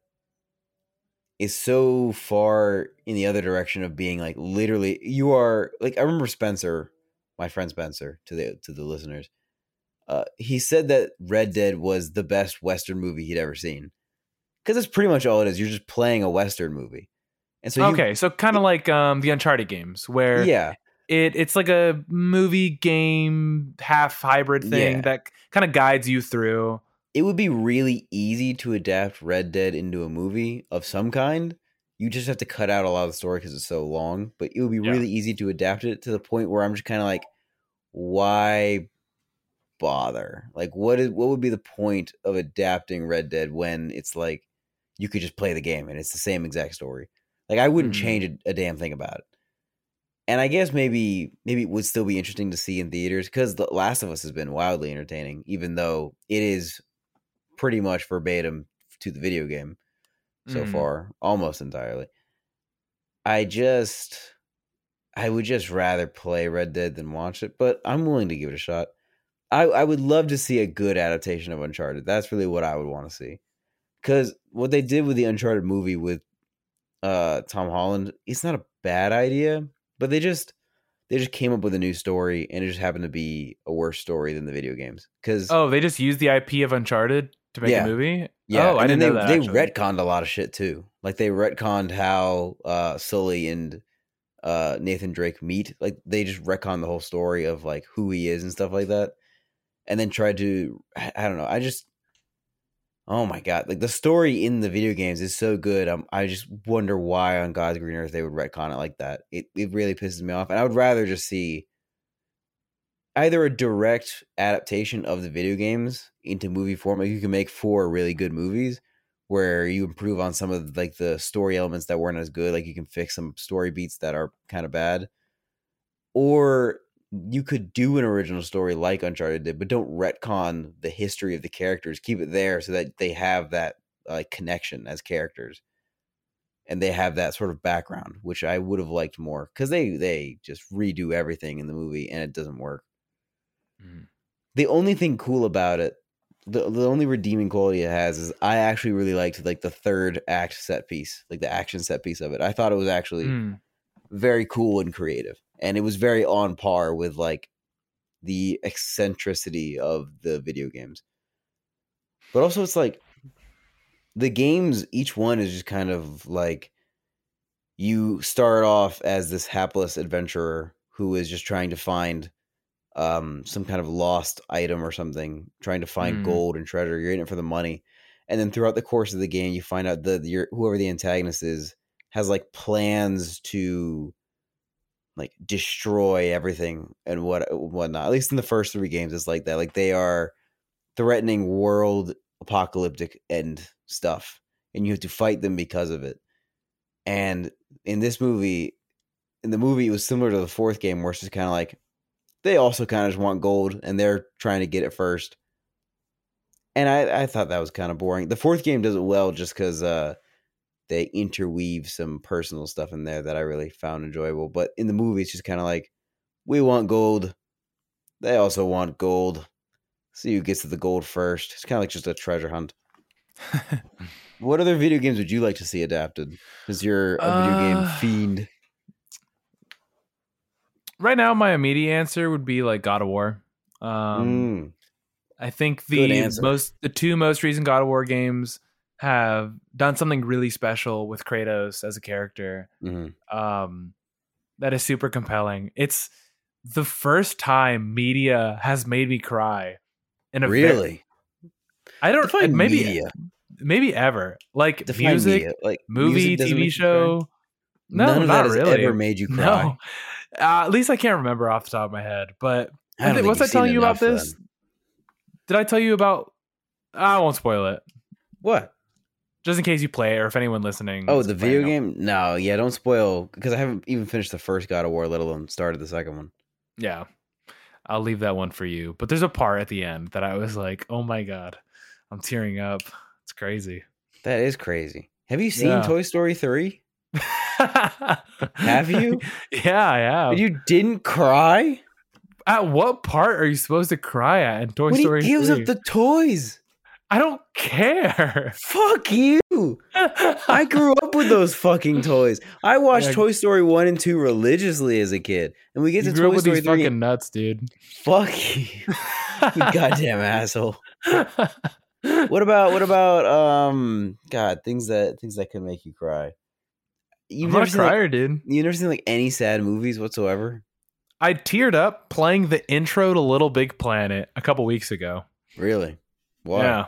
is so far in the other direction of being like literally you are like I remember Spencer, my friend Spencer, to the to the listeners. Uh, he said that Red Dead was the best Western movie he'd ever seen because that's pretty much all it is. You're just playing a Western movie, and so okay, you, so kind of like um, the Uncharted games where yeah. It it's like a movie game half hybrid thing yeah. that kind of guides you through. It would be really easy to adapt Red Dead into a movie of some kind. You just have to cut out a lot of the story because it's so long, but it would be yeah. really easy to adapt it to the point where I'm just kind of like, why bother? Like what is, what would be the point of adapting Red Dead when it's like, you could just play the game and it's the same exact story. Like I wouldn't mm-hmm. change a, a damn thing about it. And I guess maybe maybe it would still be interesting to see in theaters because The Last of Us has been wildly entertaining, even though it is pretty much verbatim to the video game so mm. far, almost entirely. I just, I would just rather play Red Dead than watch it, but I'm willing to give it a shot. I, I would love to see a good adaptation of Uncharted. That's really what I would want to see. Because what they did with the Uncharted movie with uh, Tom Holland, it's not a bad idea, but they just they just came up with a new story, and it just happened to be a worse story than the video games. Cause, oh, they just used the I P of Uncharted to make yeah, a movie? Yeah, oh, I didn't they, know that. They actually retconned a lot of shit, too. Like, they retconned how uh, Sully and uh, Nathan Drake meet. Like, they just retconned the whole story of, like, who he is and stuff like that. And then tried to, I don't know, I just, oh my God. Like, the story in the video games is so good. Um, I just wonder why on God's green earth they would retcon it like that. It it really pisses me off. And I would rather just see either a direct adaptation of the video games into movie form. Like, you can make four really good movies where you improve on some of, like, the story elements that weren't as good. Like, you can fix some story beats that are kind of bad. Or you could do an original story like Uncharted did, but don't retcon the history of the characters. Keep it there so that they have that uh, connection as characters, and they have that sort of background, which I would have liked more, because they, they just redo everything in the movie and it doesn't work. Mm. The only thing cool about it, the, the only redeeming quality it has, is I actually really liked, like, the third act set piece, like the action set piece of it. I thought it was actually mm. very cool and creative. And it was very on par with, like, the eccentricity of the video games. But also, it's like the games, each one is just kind of like, you start off as this hapless adventurer who is just trying to find um, some kind of lost item or something, trying to find mm. gold and treasure. You're in it for the money. And then throughout the course of the game, you find out that your, whoever the antagonist is has, like, plans to, like, destroy everything and what whatnot. At least in the first three games, it's like that. Like, they are threatening world apocalyptic end stuff, and you have to fight them because of it. And in this movie, in the movie, it was similar to the fourth game, where it's just kind of like, they also kind of just want gold, and they're trying to get it first. And I, I thought that was kind of boring. The fourth game does it well just because uh, they interweave some personal stuff in there that I really found enjoyable. But in the movie, it's just kind of like, we want gold. They also want gold. See who gets to the gold first. It's kind of like just a treasure hunt. What other video games would you like to see adapted? Because you're a uh, video game fiend. Right now, my immediate answer would be, like, God of War. Um, mm. I think the most, the two most recent God of War games have done something really special with Kratos as a character mm-hmm. um, that is super compelling. It's the first time media has made me cry in a really. Ve- I don't know. Maybe media. maybe ever like Define music, media. Like movie, music T V show. No, None of not that has really. Ever made you cry. No. Uh, at least I can't remember off the top of my head. But I I was I telling you about this? Them. Did I tell you about? I won't spoil it. What? Just in case you play, or if anyone listening. Oh, the video game? It. No, yeah, don't spoil, because I haven't even finished the first God of War, let alone started the second one. Yeah, I'll leave that one for you. But there's a part at the end that I was like, oh my God, I'm tearing up. It's crazy. That is crazy. Have you seen yeah. Toy Story three? Have you? Yeah, I have. But you didn't cry? At what part are you supposed to cry at in Toy when Story three? He gives up the toys. I don't care. Fuck you. I grew up with those fucking toys. I watched yeah. Toy Story one and two religiously as a kid. And we get you to grew Toy up with Story these three. Fucking nuts, dude. Fuck you. You goddamn asshole. What about what about um God, things that things that can make you cry? You've I'm never not seen, a crier, like, dude. You never seen like any sad movies whatsoever? I teared up playing the intro to Little Big Planet a couple weeks ago. Really? Wow. Yeah.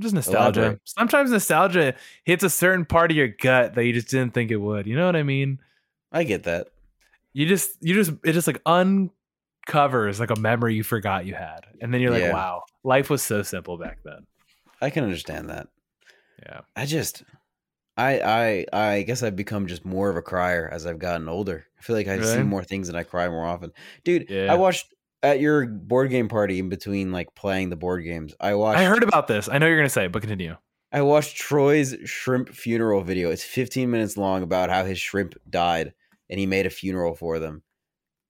Just nostalgia. Elaborate. Sometimes nostalgia hits a certain part of your gut that you just didn't think it would. You know what I mean? I get that. You just, you just, it just like uncovers like a memory you forgot you had. And then you're like, yeah. wow, life was so simple back then. I can understand that. Yeah. I just, I, I, I guess I've become just more of a crier as I've gotten older. I feel like I really? see more things and I cry more often. Dude, yeah. I watched. At your board game party, in between like playing the board games, I watched. I heard about this. I know you're gonna say it, but continue. I watched Troy's shrimp funeral video. It's fifteen minutes long about how his shrimp died, and he made a funeral for them.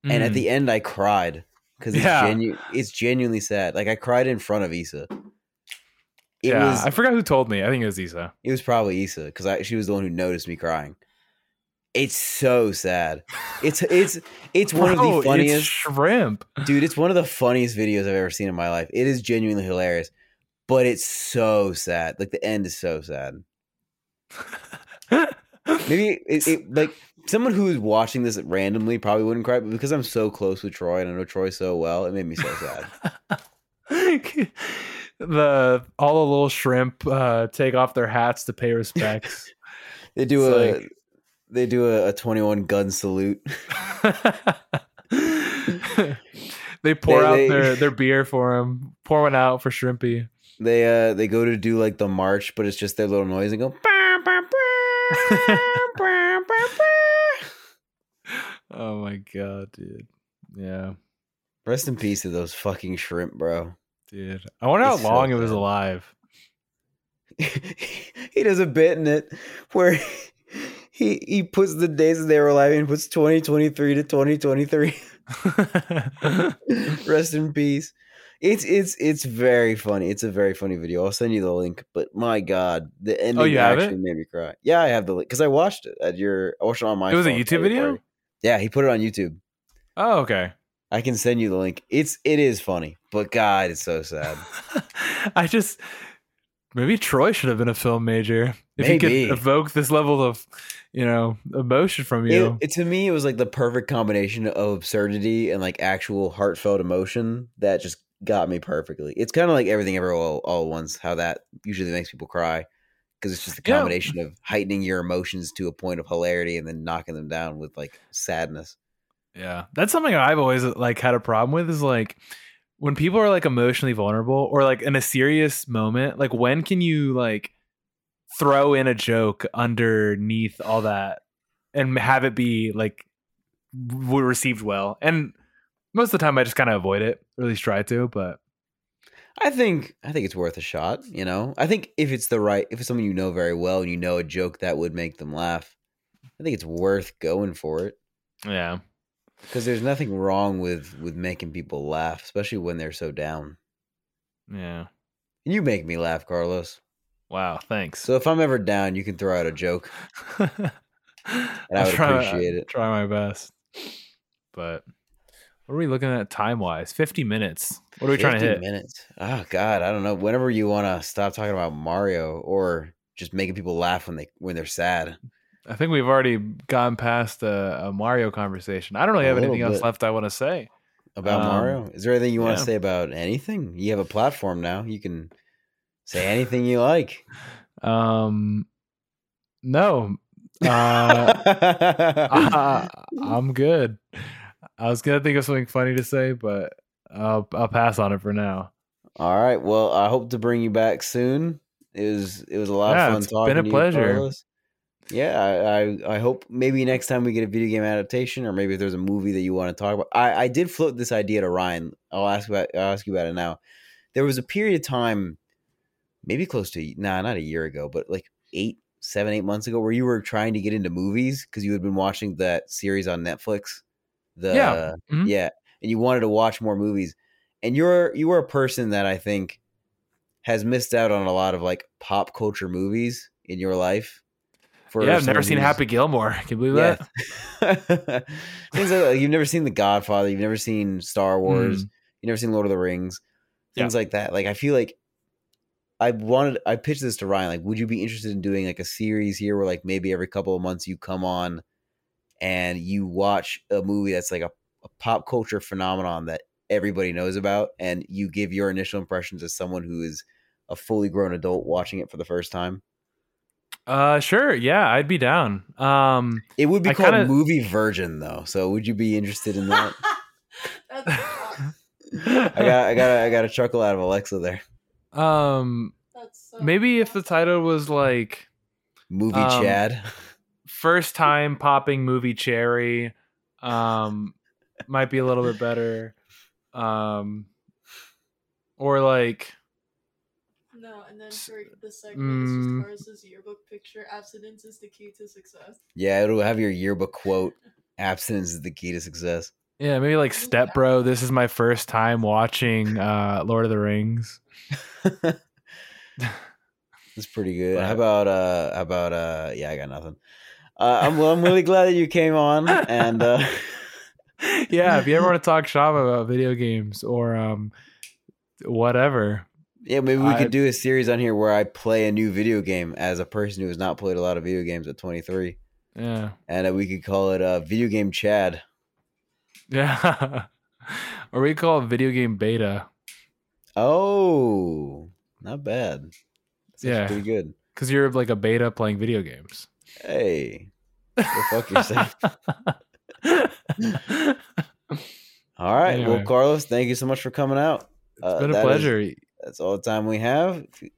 Mm. And at the end, I cried because it's, yeah. genu- it's genuinely sad. Like, I cried in front of Issa. It yeah, was, I forgot who told me. I think it was Issa. It was probably Issa because she was the one who noticed me crying. It's so sad. It's it's it's Bro, one of the funniest it's shrimp, dude. It's one of the funniest videos I've ever seen in my life. It is genuinely hilarious, but it's so sad. Like the end is so sad. Maybe it, it like someone who is watching this randomly probably wouldn't cry, but because I'm so close with Troy and I know Troy so well, it made me so sad. The all the little shrimp uh take off their hats to pay respects. They do it's a like, they do a, a twenty-one gun salute. They pour they, out they, their their beer for him, pour one out for Shrimpy. They uh they go to do like the march, but it's just their little noise and go bah, bah, bah, bah, bah, bah. Oh my god, dude. Yeah, rest in peace to those fucking shrimp, bro. Dude, I wonder how it's long so it was alive. He does a bit in it where he he puts the days that they were alive and puts twenty twenty-three to twenty twenty-three. Rest in peace. It's it's it's very funny. It's a very funny video. I'll send you the link. But my god, the ending oh, actually made me cry. Yeah, I have the link because I watched it at your. I watched it on my. It was phone a YouTube video. Party. Yeah, he put it on YouTube. Oh, okay. I can send you the link. It's it is funny, but god, it's so sad. I just maybe Troy should have been a film major if maybe. He could evoke this level of, you know, emotion from you. It, it, to me, it was like the perfect combination of absurdity and like actual heartfelt emotion that just got me perfectly. It's kind of like Everything Everywhere all, all at Once. How that usually makes people cry because it's just a combination yeah. of heightening your emotions to a point of hilarity and then knocking them down with like sadness. Yeah, that's something I've always like had a problem with is like when people are like emotionally vulnerable or like in a serious moment, like when can you like throw in a joke underneath all that and have it be like received well? And most of the time I just kind of avoid it, or at least try to. But I think I think it's worth a shot. You know, I think if it's the right if it's someone, you know, very well and you know, a joke that would make them laugh, I think it's worth going for it. Yeah. Because there's nothing wrong with, with making people laugh, especially when they're so down. Yeah. You make me laugh, Carlos. Wow, thanks. So if I'm ever down, you can throw out a joke. And I I'll would try, appreciate I'll it. Try my best. But what are we looking at time-wise? fifty minutes. What are we trying to hit? fifty minutes. Oh, God, I don't know. Whenever you want to stop talking about Mario or just making people laugh when, they, when they're sad. I think we've already gone past a, a Mario conversation. I don't really have anything else left I want to say about um, Mario. Is there anything you want yeah. to say about anything? You have a platform now. You can say anything you like. Um, no, uh, I, I'm good. I was going to think of something funny to say, but I'll, I'll pass on it for now. All right. Well, I hope to bring you back soon. It was, it was a lot yeah, of fun talking to you. It's been a pleasure. Carlos. Yeah, I, I I hope maybe next time we get a video game adaptation, or maybe if there's a movie that you want to talk about. I, I did float this idea to Ryan. I'll ask about I'll ask you about it now. There was a period of time, maybe close to nah, not a year ago, but like eight, seven, eight months ago, where you were trying to get into movies because you had been watching that series on Netflix. The yeah, uh, mm-hmm. yeah, and you wanted to watch more movies, and you're you were a person that I think has missed out on a lot of like pop culture movies in your life. Yeah, I've never seen Happy Gilmore. Can you believe yeah. that? Things like, like you've never seen The Godfather. You've never seen Star Wars. Mm. You've never seen Lord of the Rings. Things yeah. like that. Like I feel like I wanted. I pitched this to Ryan. Like, would you be interested in doing like a series here, where like maybe every couple of months you come on and you watch a movie that's like a, a pop culture phenomenon that everybody knows about, and you give your initial impressions as someone who is a fully grown adult watching it for the first time. Uh, sure. Yeah, I'd be down. Um, it would be I called kinda... Movie Virgin, though. So, would you be interested in that? That's awesome. (laughs) I got, I got, I got a chuckle out of Alexa there. Um, That's so maybe awesome. If the title was like Movie um, Chad, first time popping movie cherry, um, might be a little bit better. Um, or like. No, and then for the segment, it's just Carlos's yearbook picture. Abstinence is the key to success. Yeah, it'll have your yearbook quote. Abstinence is the key to success. Yeah, maybe like Step Bro, this is my first time watching uh, Lord of the Rings. That's pretty good. How about uh, how about uh, yeah, I got nothing. Uh, I'm well, I'm really glad that you came on, and uh... yeah, if you ever want to talk shop about video games or um, whatever. Yeah, maybe we I, could do a series on here where I play a new video game as a person who has not played a lot of video games at twenty-three. Yeah. And we could call it uh, Video Game Chad. Yeah. Or we could call it Video Game Beta. Oh, not bad. That's yeah. pretty good. Because you're like a beta playing video games. Hey. Go fuck yourself. All right. Anyway. Well, Carlos, thank you so much for coming out. It's uh, been a pleasure. Is- That's all the time we have. If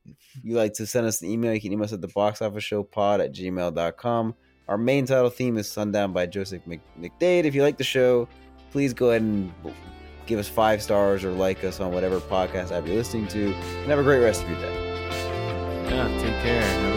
you like to send us an email, you can email us at the box office show pod at gmail dot com. Our main title theme is Sundown by Joseph McDade. If you like the show, please go ahead and give us five stars or like us on whatever podcast app you're listening to. And have a great rest of your day. Yeah, take care.